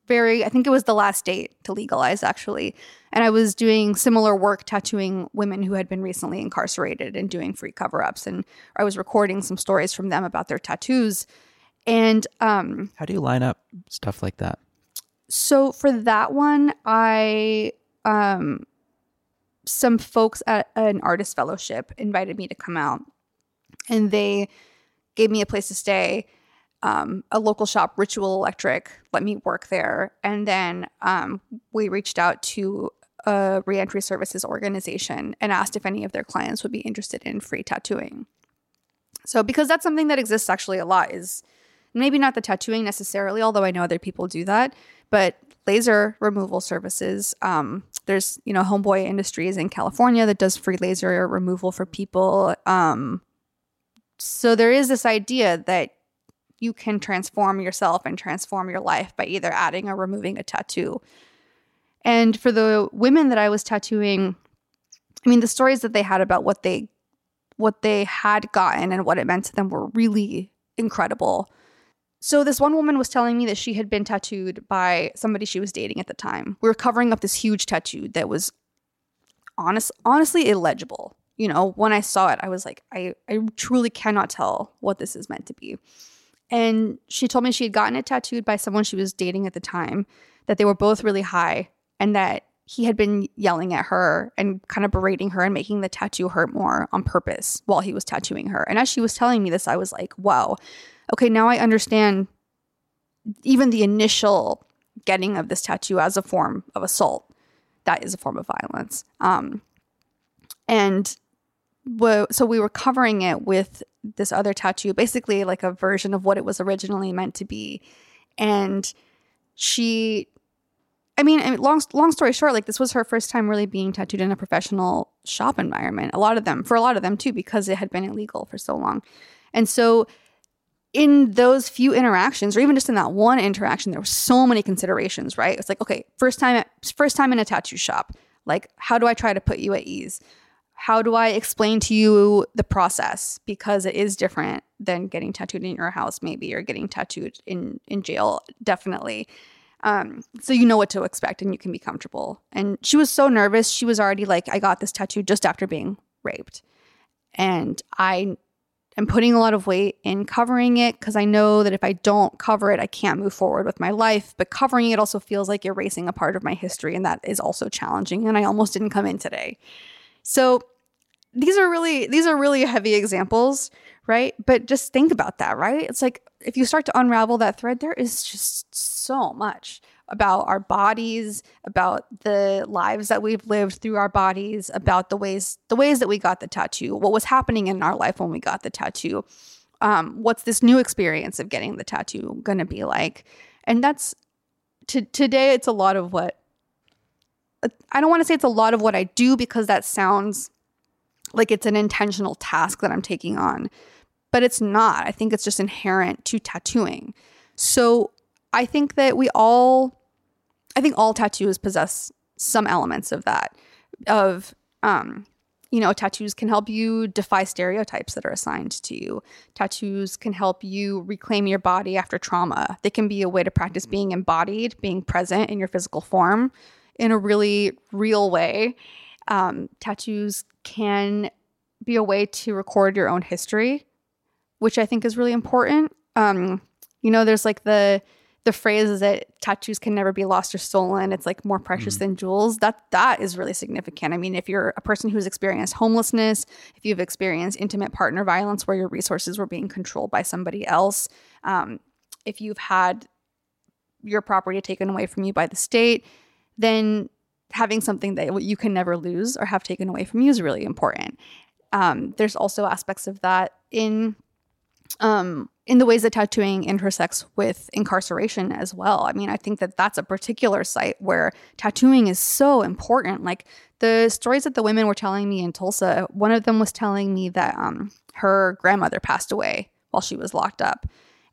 Very, I think it was the last state to legalize, actually. And I was doing similar work, tattooing women who had been recently incarcerated and doing free cover-ups. And I was recording some stories from them about their tattoos. And um, how do you line up stuff like that? So for that one, I um, some folks at an artist fellowship invited me to come out, and they gave me a place to stay. um, a local shop, Ritual Electric, let me work there. And then um, we reached out to a reentry services organization and asked if any of their clients would be interested in free tattooing. So because that's something that exists actually a lot, is maybe not the tattooing necessarily, although I know other people do that, but laser removal services. Um, there's, you know, Homeboy Industries in California that does free laser removal for people. Um, so there is this idea that you can transform yourself and transform your life by either adding or removing a tattoo. And for the women that I was tattooing, I mean, the stories that they had about what they what they had gotten and what it meant to them were really incredible. So this one woman was telling me that she had been tattooed by somebody she was dating at the time. We were covering up this huge tattoo that was honest, honestly illegible. You know, when I saw it, I was like, I, I truly cannot tell what this is meant to be. And she told me she had gotten it tattooed by someone she was dating at the time, that they were both really high, and that he had been yelling at her and kind of berating her and making the tattoo hurt more on purpose while he was tattooing her. And as she was telling me this, I was like, wow, okay, now I understand even the initial getting of this tattoo as a form of assault. That is a form of violence. Um, and w- so we were covering it with this other tattoo, basically like a version of what it was originally meant to be. And she... I mean, I mean, long long story short, like this was her first time really being tattooed in a professional shop environment. A lot of them, for a lot of them too, because it had been illegal for so long. And so in those few interactions, or even just in that one interaction, there were so many considerations, right? It's like, okay, first time, at, first time in a tattoo shop. Like, how do I try to put you at ease? How do I explain to you the process? Because it is different than getting tattooed in your house, maybe, or getting tattooed in, in jail, definitely. Um, so you know what to expect and you can be comfortable. And she was so nervous. She was already like, I got this tattoo just after being raped. And I am putting a lot of weight in covering it because I know that if I don't cover it, I can't move forward with my life. But covering it also feels like erasing a part of my history, and that is also challenging. And I almost didn't come in today. So these are really, these are really heavy examples, right? But just think about that, right? It's like, if you start to unravel that thread, there is just so much about our bodies, about the lives that we've lived through our bodies, about the ways the ways that we got the tattoo, what was happening in our life when we got the tattoo, um, what's this new experience of getting the tattoo going to be like? And that's to, today. It's a lot of what I don't want to say. It's a lot of what I do, because that sounds like it's an intentional task that I'm taking on. But it's not. I think it's just inherent to tattooing. So I think that we all, I think all tattoos possess some elements of that. Of, um, you know, tattoos can help you defy stereotypes that are assigned to you. Tattoos can help you reclaim your body after trauma. They can be a way to practice being embodied, being present in your physical form in a really real way. Um, tattoos can be a way to record your own history, which I think is really important. Um, you know, there's like the the phrase that tattoos can never be lost or stolen. It's like more precious mm-hmm. than jewels. That that is really significant. I mean, if you're a person who's experienced homelessness, if you've experienced intimate partner violence where your resources were being controlled by somebody else, um, if you've had your property taken away from you by the state, then having something that you can never lose or have taken away from you is really important. Um, there's also aspects of that in... Um, in the ways that tattooing intersects with incarceration as well. I mean, I think that that's a particular site where tattooing is so important. Like the stories that the women were telling me in Tulsa, one of them was telling me that um, her grandmother passed away while she was locked up,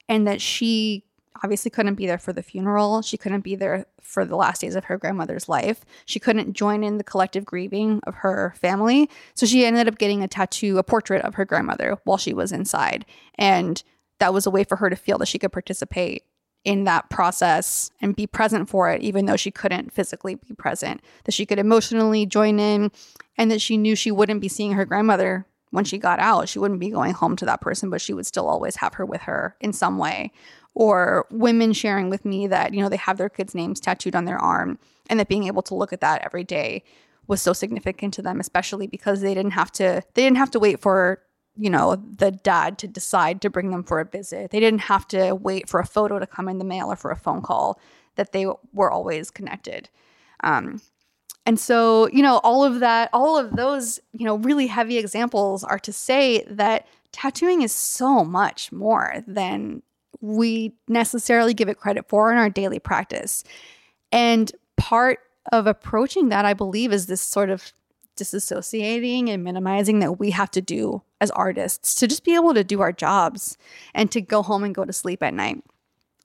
and that she obviously couldn't be there for the funeral. She couldn't be there for the last days of her grandmother's life. She couldn't join in the collective grieving of her family. So she ended up getting a tattoo, a portrait of her grandmother while she was inside. And that was a way for her to feel that she could participate in that process and be present for it, even though she couldn't physically be present, that she could emotionally join in, and that she knew she wouldn't be seeing her grandmother when she got out. She wouldn't be going home to that person, but she would still always have her with her in some way. Or women sharing with me that, you know, they have their kids' names tattooed on their arm, and that being able to look at that every day was so significant to them, especially because they didn't have to they didn't have to wait for you know, the dad to decide to bring them for a visit. They didn't have to wait for a photo to come in the mail or for a phone call, that they were always connected. Um, and so, you know, all of that, all of those, you know, really heavy examples are to say that tattooing is so much more than we necessarily give it credit for in our daily practice. And part of approaching that, I believe, is this sort of disassociating and minimizing that we have to do as artists to just be able to do our jobs and to go home and go to sleep at night.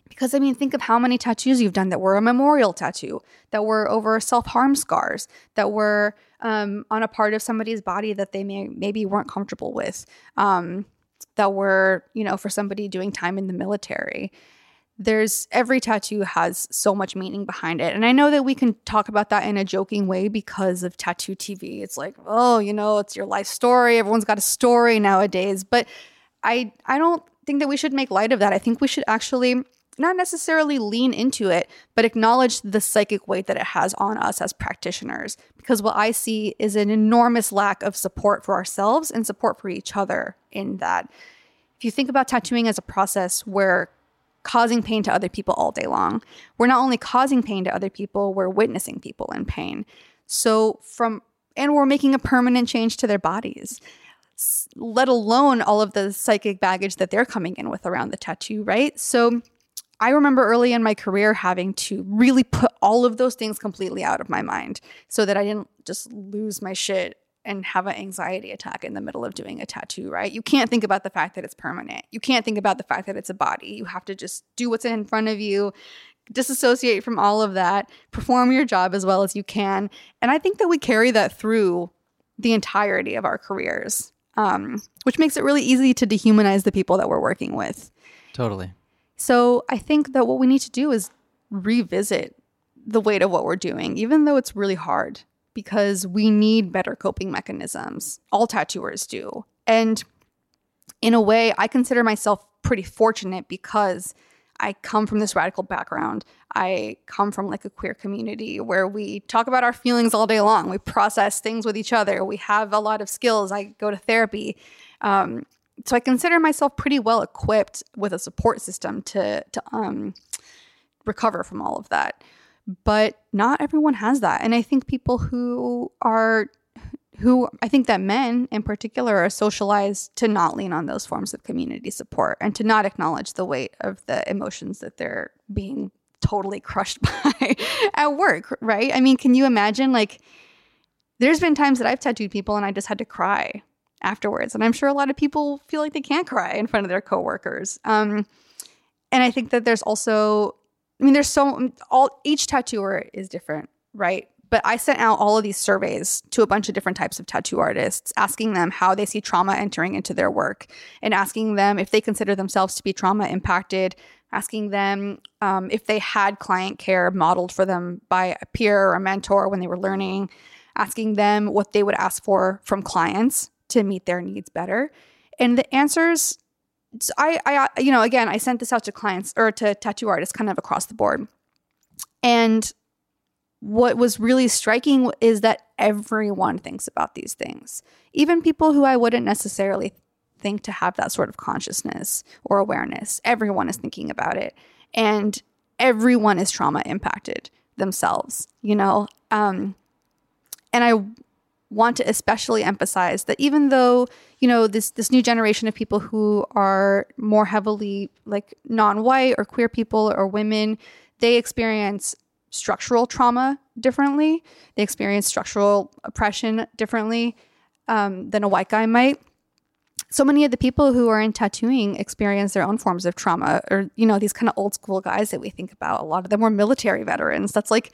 Because, I mean, think of how many tattoos you've done that were a memorial tattoo, that were over self-harm scars, that were um, on a part of somebody's body that they may maybe weren't comfortable with, um, that were, you know, for somebody doing time in the military. There's every tattoo has so much meaning behind it. And I know that we can talk about that in a joking way because of tattoo T V. It's like, oh, you know, it's your life story. Everyone's got a story nowadays. But I, I don't think that we should make light of that. I think we should actually not necessarily lean into it, but acknowledge the psychic weight that it has on us as practitioners. Because what I see is an enormous lack of support for ourselves and support for each other in that. If you think about tattooing as a process, we're causing pain to other people all day long. We're not only causing pain to other people, we're witnessing people in pain. So from, and we're making a permanent change to their bodies, let alone all of the psychic baggage that they're coming in with around the tattoo, right? So I remember early in my career having to really put all of those things completely out of my mind so that I didn't just lose my shit and have an anxiety attack in the middle of doing a tattoo, right? You can't think about the fact that it's permanent. You can't think about the fact that it's a body. You have to just do what's in front of you, disassociate from all of that, perform your job as well as you can. And I think that we carry that through the entirety of our careers, um, which makes it really easy to dehumanize the people that we're working with. Totally. So I think that what we need to do is revisit the weight of what we're doing, even though it's really hard, because we need better coping mechanisms. All tattooers do. And in a way, I consider myself pretty fortunate because I come from this radical background. I come from like a queer community where we talk about our feelings all day long. We process things with each other. We have a lot of skills. I go to therapy. Um So I consider myself pretty well equipped with a support system to to um, recover from all of that. But not everyone has that. And I think people who are, who I think that men in particular are socialized to not lean on those forms of community support and to not acknowledge the weight of the emotions that they're being totally crushed by at work, right? I mean, can you imagine, like, there's been times that I've tattooed people and I just had to cry afterwards. And I'm sure a lot of people feel like they can't cry in front of their coworkers. Um, and I think that there's also, I mean, there's so, all each tattooer is different, right? But I sent out all of these surveys to a bunch of different types of tattoo artists, asking them how they see trauma entering into their work and asking them if they consider themselves to be trauma impacted, asking them um, if they had client care modeled for them by a peer or a mentor when they were learning, asking them what they would ask for from clients to meet their needs better. And the answers, I, I, you know, again, I sent this out to clients or to tattoo artists kind of across the board. And what was really striking is that everyone thinks about these things, even people who I wouldn't necessarily think to have that sort of consciousness or awareness. Everyone is thinking about it, and everyone is trauma impacted themselves, you know? Um, and I, want to especially emphasize that even though, you know, this this new generation of people who are more heavily like non-white or queer people or women, they experience structural trauma differently. They experience structural oppression differently um, than a white guy might. So many of the people who are in tattooing experience their own forms of trauma, or, you know, these kind of old school guys that we think about. A lot of them were military veterans. That's like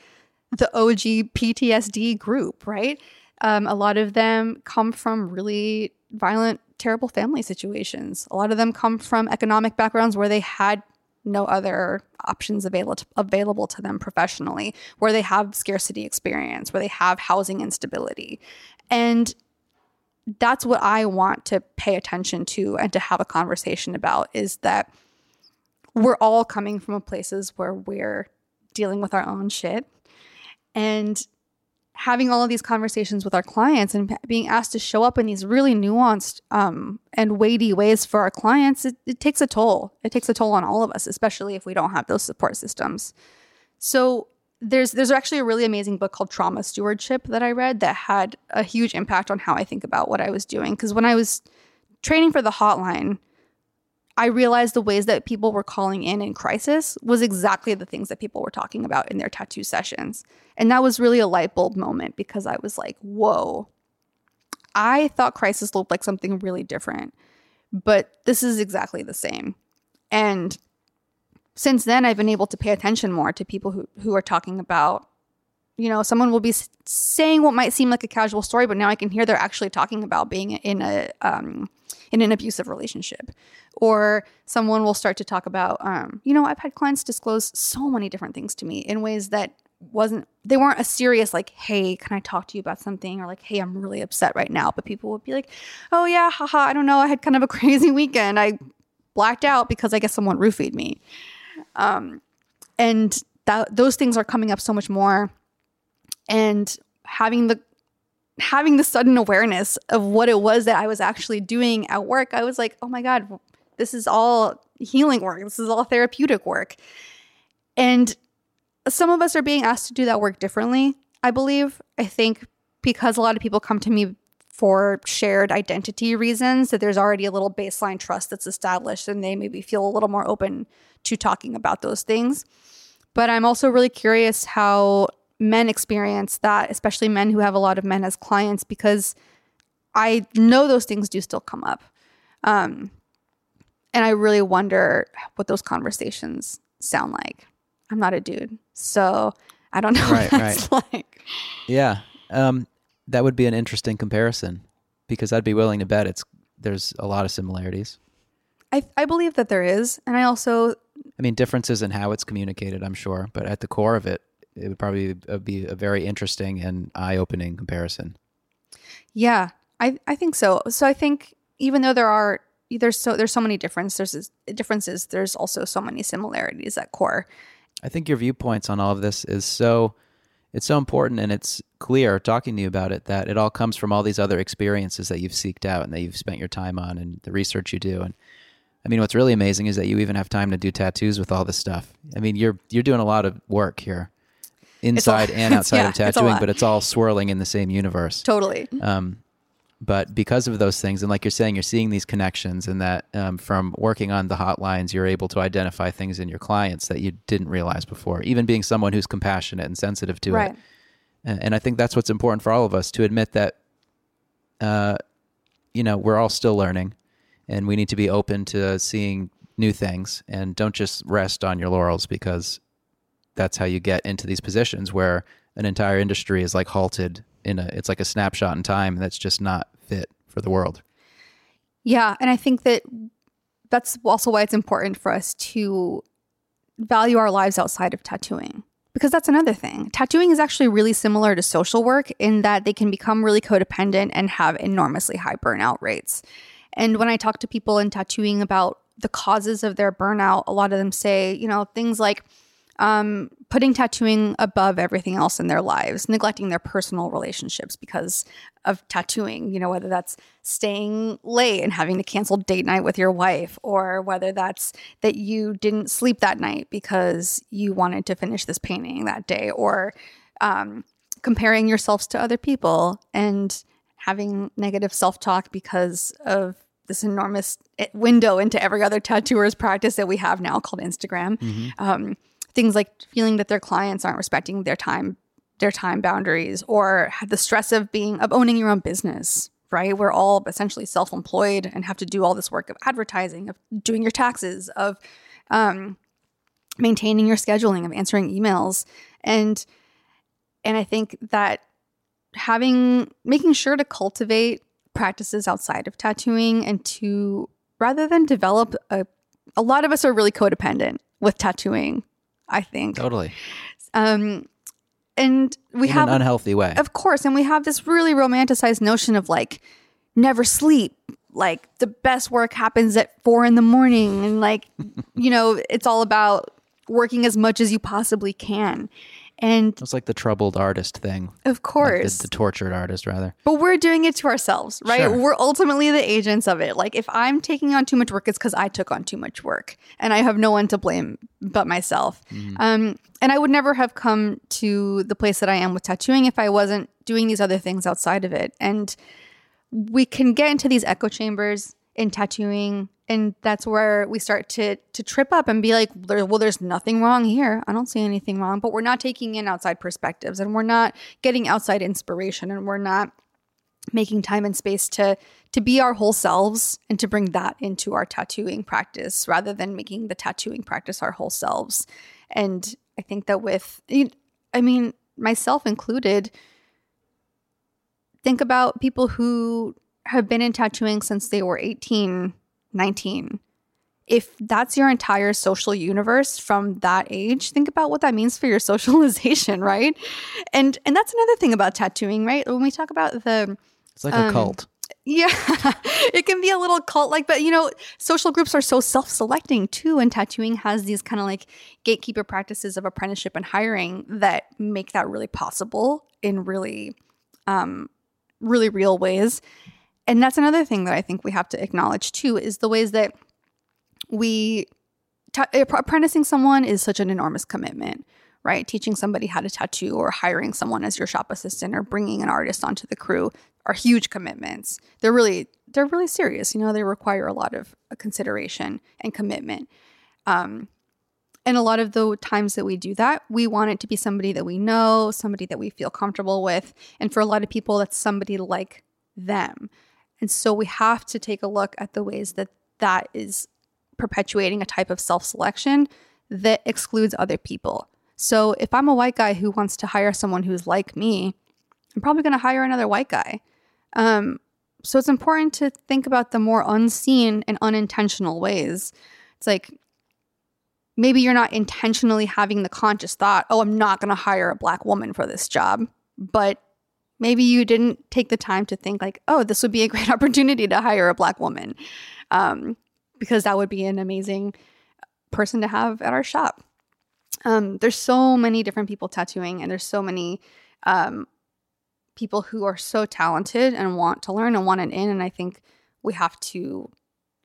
the O G P T S D group, right? Um, a lot of them come from really violent, terrible family situations. A lot of them come from economic backgrounds where they had no other options available to, available to them professionally, where they have scarcity experience, where they have housing instability. And that's what I want to pay attention to and to have a conversation about, is that we're all coming from places where we're dealing with our own shit. And having all of these conversations with our clients and being asked to show up in these really nuanced um, and weighty ways for our clients, it, it takes a toll. It takes a toll on all of us, especially if we don't have those support systems. So there's there's actually a really amazing book called Trauma Stewardship that I read that had a huge impact on how I think about what I was doing. Because when I was training for the hotline, I realized the ways that people were calling in in crisis was exactly the things that people were talking about in their tattoo sessions. And that was really a light bulb moment, because I was like, whoa, I thought crisis looked like something really different, but this is exactly the same. And since then, I've been able to pay attention more to people who, who are talking about, you know, someone will be saying what might seem like a casual story, but now I can hear they're actually talking about being in a um, in an abusive relationship. Or someone will start to talk about, um, you know, I've had clients disclose so many different things to me in ways that wasn't, they weren't a serious like, hey, can I talk to you about something? Or like, hey, I'm really upset right now. But people would be like, oh yeah, haha, I don't know. I had kind of a crazy weekend. I blacked out because I guess someone roofied me. Um, and th- those things are coming up so much more. And having the having the sudden awareness of what it was that I was actually doing at work, I was like, oh my God, this is all healing work. This is all therapeutic work. And some of us are being asked to do that work differently, I believe. I think because a lot of people come to me for shared identity reasons, that there's already a little baseline trust that's established, and they maybe feel a little more open to talking about those things. But I'm also really curious how men experience that, especially men who have a lot of men as clients, because I know those things do still come up. Um, and I really wonder what those conversations sound like. I'm not a dude, so I don't know right, what that's right. like. Yeah. Um, that would be an interesting comparison, because I'd be willing to bet it's there's a lot of similarities. I, I believe that there is. And I also... I mean, differences in how it's communicated, I'm sure, but at the core of it, it would probably be a very interesting and eye-opening comparison. Yeah, I I think so. So I think even though there are there's so there's so many differences, there's differences, there's also so many similarities at core. I think your viewpoints on all of this is so it's so important, and it's clear talking to you about it that it all comes from all these other experiences that you've seeked out and that you've spent your time on and the research you do. And I mean, what's really amazing is that you even have time to do tattoos with all this stuff. I mean, you're you're doing a lot of work here. Inside and outside yeah, of tattooing, it's but it's all swirling in the same universe. Totally. Um, but because of those things, and like you're saying, you're seeing these connections, and that um, from working on the hotlines, you're able to identify things in your clients that you didn't realize before, even being someone who's compassionate and sensitive to right. it. And I think that's what's important for all of us, to admit that, uh, you know, we're all still learning, and we need to be open to seeing new things, and don't just rest on your laurels, because that's how you get into these positions where an entire industry is like halted in a, it's like a snapshot in time that's just not fit for the world. Yeah. And I think that that's also why it's important for us to value our lives outside of tattooing, because that's another thing. Tattooing is actually really similar to social work in that they can become really codependent and have enormously high burnout rates. And when I talk to people in tattooing about the causes of their burnout, a lot of them say, you know, things like, Um, putting tattooing above everything else in their lives, neglecting their personal relationships because of tattooing, you know, whether that's staying late and having to cancel date night with your wife, or whether that's that you didn't sleep that night because you wanted to finish this painting that day, or um, comparing yourselves to other people and having negative self-talk because of this enormous window into every other tattooer's practice that we have now called Instagram. Mm-hmm. Um, Things like feeling that their clients aren't respecting their time, their time boundaries, or the stress of being of owning your own business, right? We're all essentially self-employed and have to do all this work of advertising, of doing your taxes, of um, maintaining your scheduling, of answering emails, and and I think that having making sure to cultivate practices outside of tattooing, and to rather than develop a, a lot of us are really codependent with tattooing. I think. Totally. Um, and we In have an unhealthy way. Of course. And we have this really romanticized notion of like, never sleep. Like the best work happens at four in the morning. And like, you know, it's all about working as much as you possibly can. And it's like the troubled artist thing. Of course. Like the, the tortured artist, rather. But we're doing it to ourselves, right? Sure. We're ultimately the agents of it. Like, if I'm taking on too much work, it's because I took on too much work. And I have no one to blame but myself. Mm. Um, and I would never have come to the place that I am with tattooing if I wasn't doing these other things outside of it. And we can get into these echo chambers in tattooing. And that's where we start to to trip up and be like, well, there's nothing wrong here. I don't see anything wrong. But we're not taking in outside perspectives, and we're not getting outside inspiration, and we're not making time and space to to be our whole selves and to bring that into our tattooing practice rather than making the tattooing practice our whole selves. And I think that with, I mean, myself included, think about people who have been in tattooing since they were eighteen, nineteen. If that's your entire social universe from that age, think about what that means for your socialization, right? And and that's another thing about tattooing, right? When we talk about the... It's like um, a cult. Yeah, it can be a little cult-like, but you know, social groups are so self-selecting too, and tattooing has these kind of like gatekeeper practices of apprenticeship and hiring that make that really possible in really, um, really real ways. And that's another thing that I think we have to acknowledge too, is the ways that we t- apprenticing someone is such an enormous commitment, right? Teaching somebody how to tattoo or hiring someone as your shop assistant or bringing an artist onto the crew are huge commitments. They're really they're really serious. You know, they require a lot of consideration and commitment. Um, and a lot of the times that we do that, we want it to be somebody that we know, somebody that we feel comfortable with, and for a lot of people, that's somebody like them. And so we have to take a look at the ways that that is perpetuating a type of self-selection that excludes other people. So if I'm a white guy who wants to hire someone who's like me, I'm probably going to hire another white guy. Um, so it's important to think about the more unseen and unintentional ways. It's like, maybe you're not intentionally having the conscious thought, oh, I'm not going to hire a black woman for this job. But maybe you didn't take the time to think like, oh, this would be a great opportunity to hire a black woman, um, because that would be an amazing person to have at our shop. Um, there's so many different people tattooing, and there's so many um, people who are so talented and want to learn and want an in. And I think we have to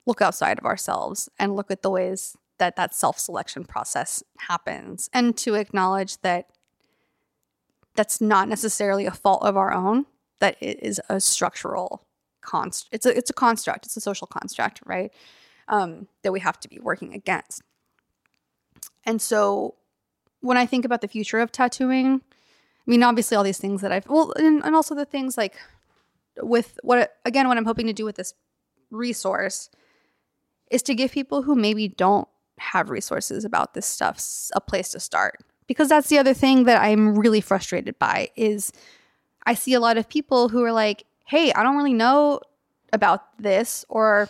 look outside of ourselves and look at the ways that that self-selection process happens, and to acknowledge that that's not necessarily a fault of our own, that it is a structural const. It's a, it's a construct. It's a social construct, right? Um, that we have to be working against. And so when I think about the future of tattooing, I mean, obviously all these things that I've, well, and, and also the things like with what, again, what I'm hoping to do with this resource is to give people who maybe don't have resources about this stuff a place to start. Because that's the other thing that I'm really frustrated by, is I see a lot of people who are like, hey, I don't really know about this, or,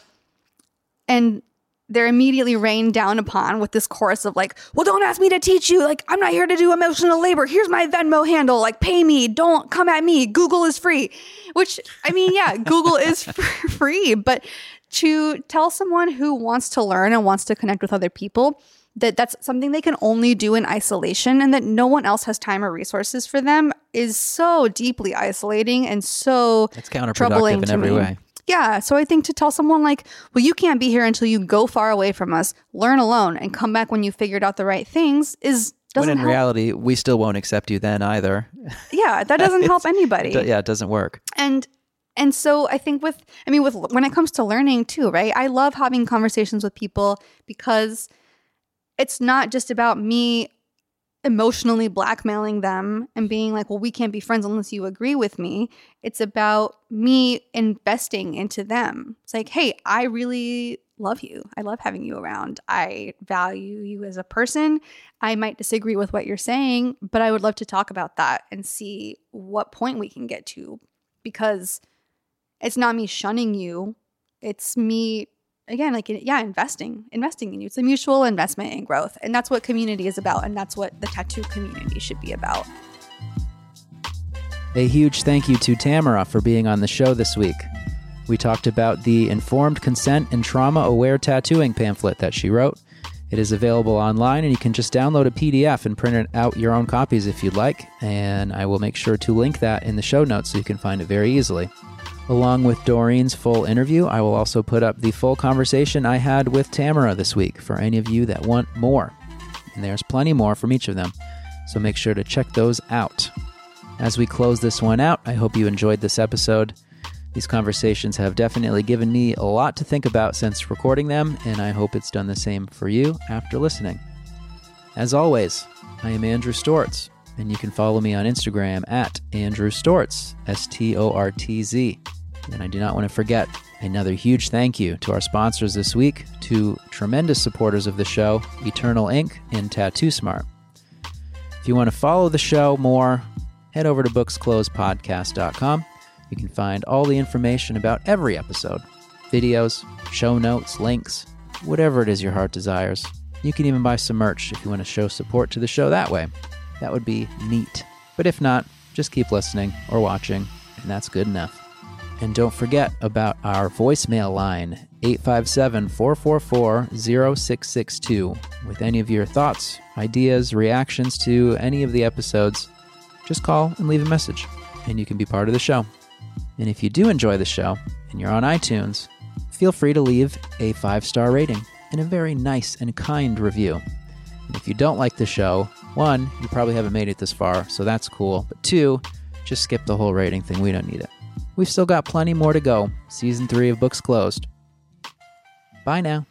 and they're immediately rained down upon with this chorus of like, well, don't ask me to teach you. Like, I'm not here to do emotional labor. Here's my Venmo handle. Like, pay me. Don't come at me. Google is free. Which, I mean, yeah, Google is f- free. But to tell someone who wants to learn and wants to connect with other people that that's something they can only do in isolation and that no one else has time or resources for them is so deeply isolating and so it's counterproductive troubling in to every me. Way. Yeah. So I think to tell someone like, well, you can't be here until you go far away from us, learn alone, and come back when you figured out the right things is doesn't When in help. Reality, we still won't accept you then either. Yeah. That doesn't help anybody. It do, yeah. It doesn't work. And And so I think with, I mean, with when it comes to learning too, right? I love having conversations with people because it's not just about me emotionally blackmailing them and being like, well, we can't be friends unless you agree with me. It's about me investing into them. It's like, hey, I really love you. I love having you around. I value you as a person. I might disagree with what you're saying, but I would love to talk about that and see what point we can get to, because it's not me shunning you. It's me Again, like, yeah, investing, investing in you. It's a mutual investment in growth. And that's what community is about. And that's what the tattoo community should be about. A huge thank you to Tamara for being on the show this week. We talked about the Informed Consent and Trauma Aware Tattooing pamphlet that she wrote It is available online, and you can just download a P D F and print out your own copies if you'd like, and I will make sure to link that in the show notes so you can find it very easily. Along with Doreen's full interview, I will also put up the full conversation I had with Tamara this week for any of you that want more. And there's plenty more from each of them, so make sure to check those out. As we close this one out, I hope you enjoyed this episode. These conversations have definitely given me a lot to think about since recording them, and I hope it's done the same for you after listening. As always, I am Andrew Stortz, and you can follow me on Instagram at Andrew Stortz, S T O R T Z. And I do not want to forget another huge thank you to our sponsors this week, to tremendous supporters of the show, Eternal Ink and Tattoo Smart. If you want to follow the show more, head over to books closed podcast dot com. You can find all the information about every episode, videos, show notes, links, whatever it is your heart desires. You can even buy some merch if you want to show support to the show that way. That would be neat. But if not, just keep listening or watching, and that's good enough. And don't forget about our voicemail line, eight five seven, four four four, zero six six two. With any of your thoughts, ideas, reactions to any of the episodes, just call and leave a message, and you can be part of the show. And if you do enjoy the show and you're on iTunes, feel free to leave a five-star rating and a very nice and kind review. And if you don't like the show, one, you probably haven't made it this far, so that's cool. But two, just skip the whole rating thing. We don't need it. We've still got plenty more to go. Season three of Books Closed. Bye now.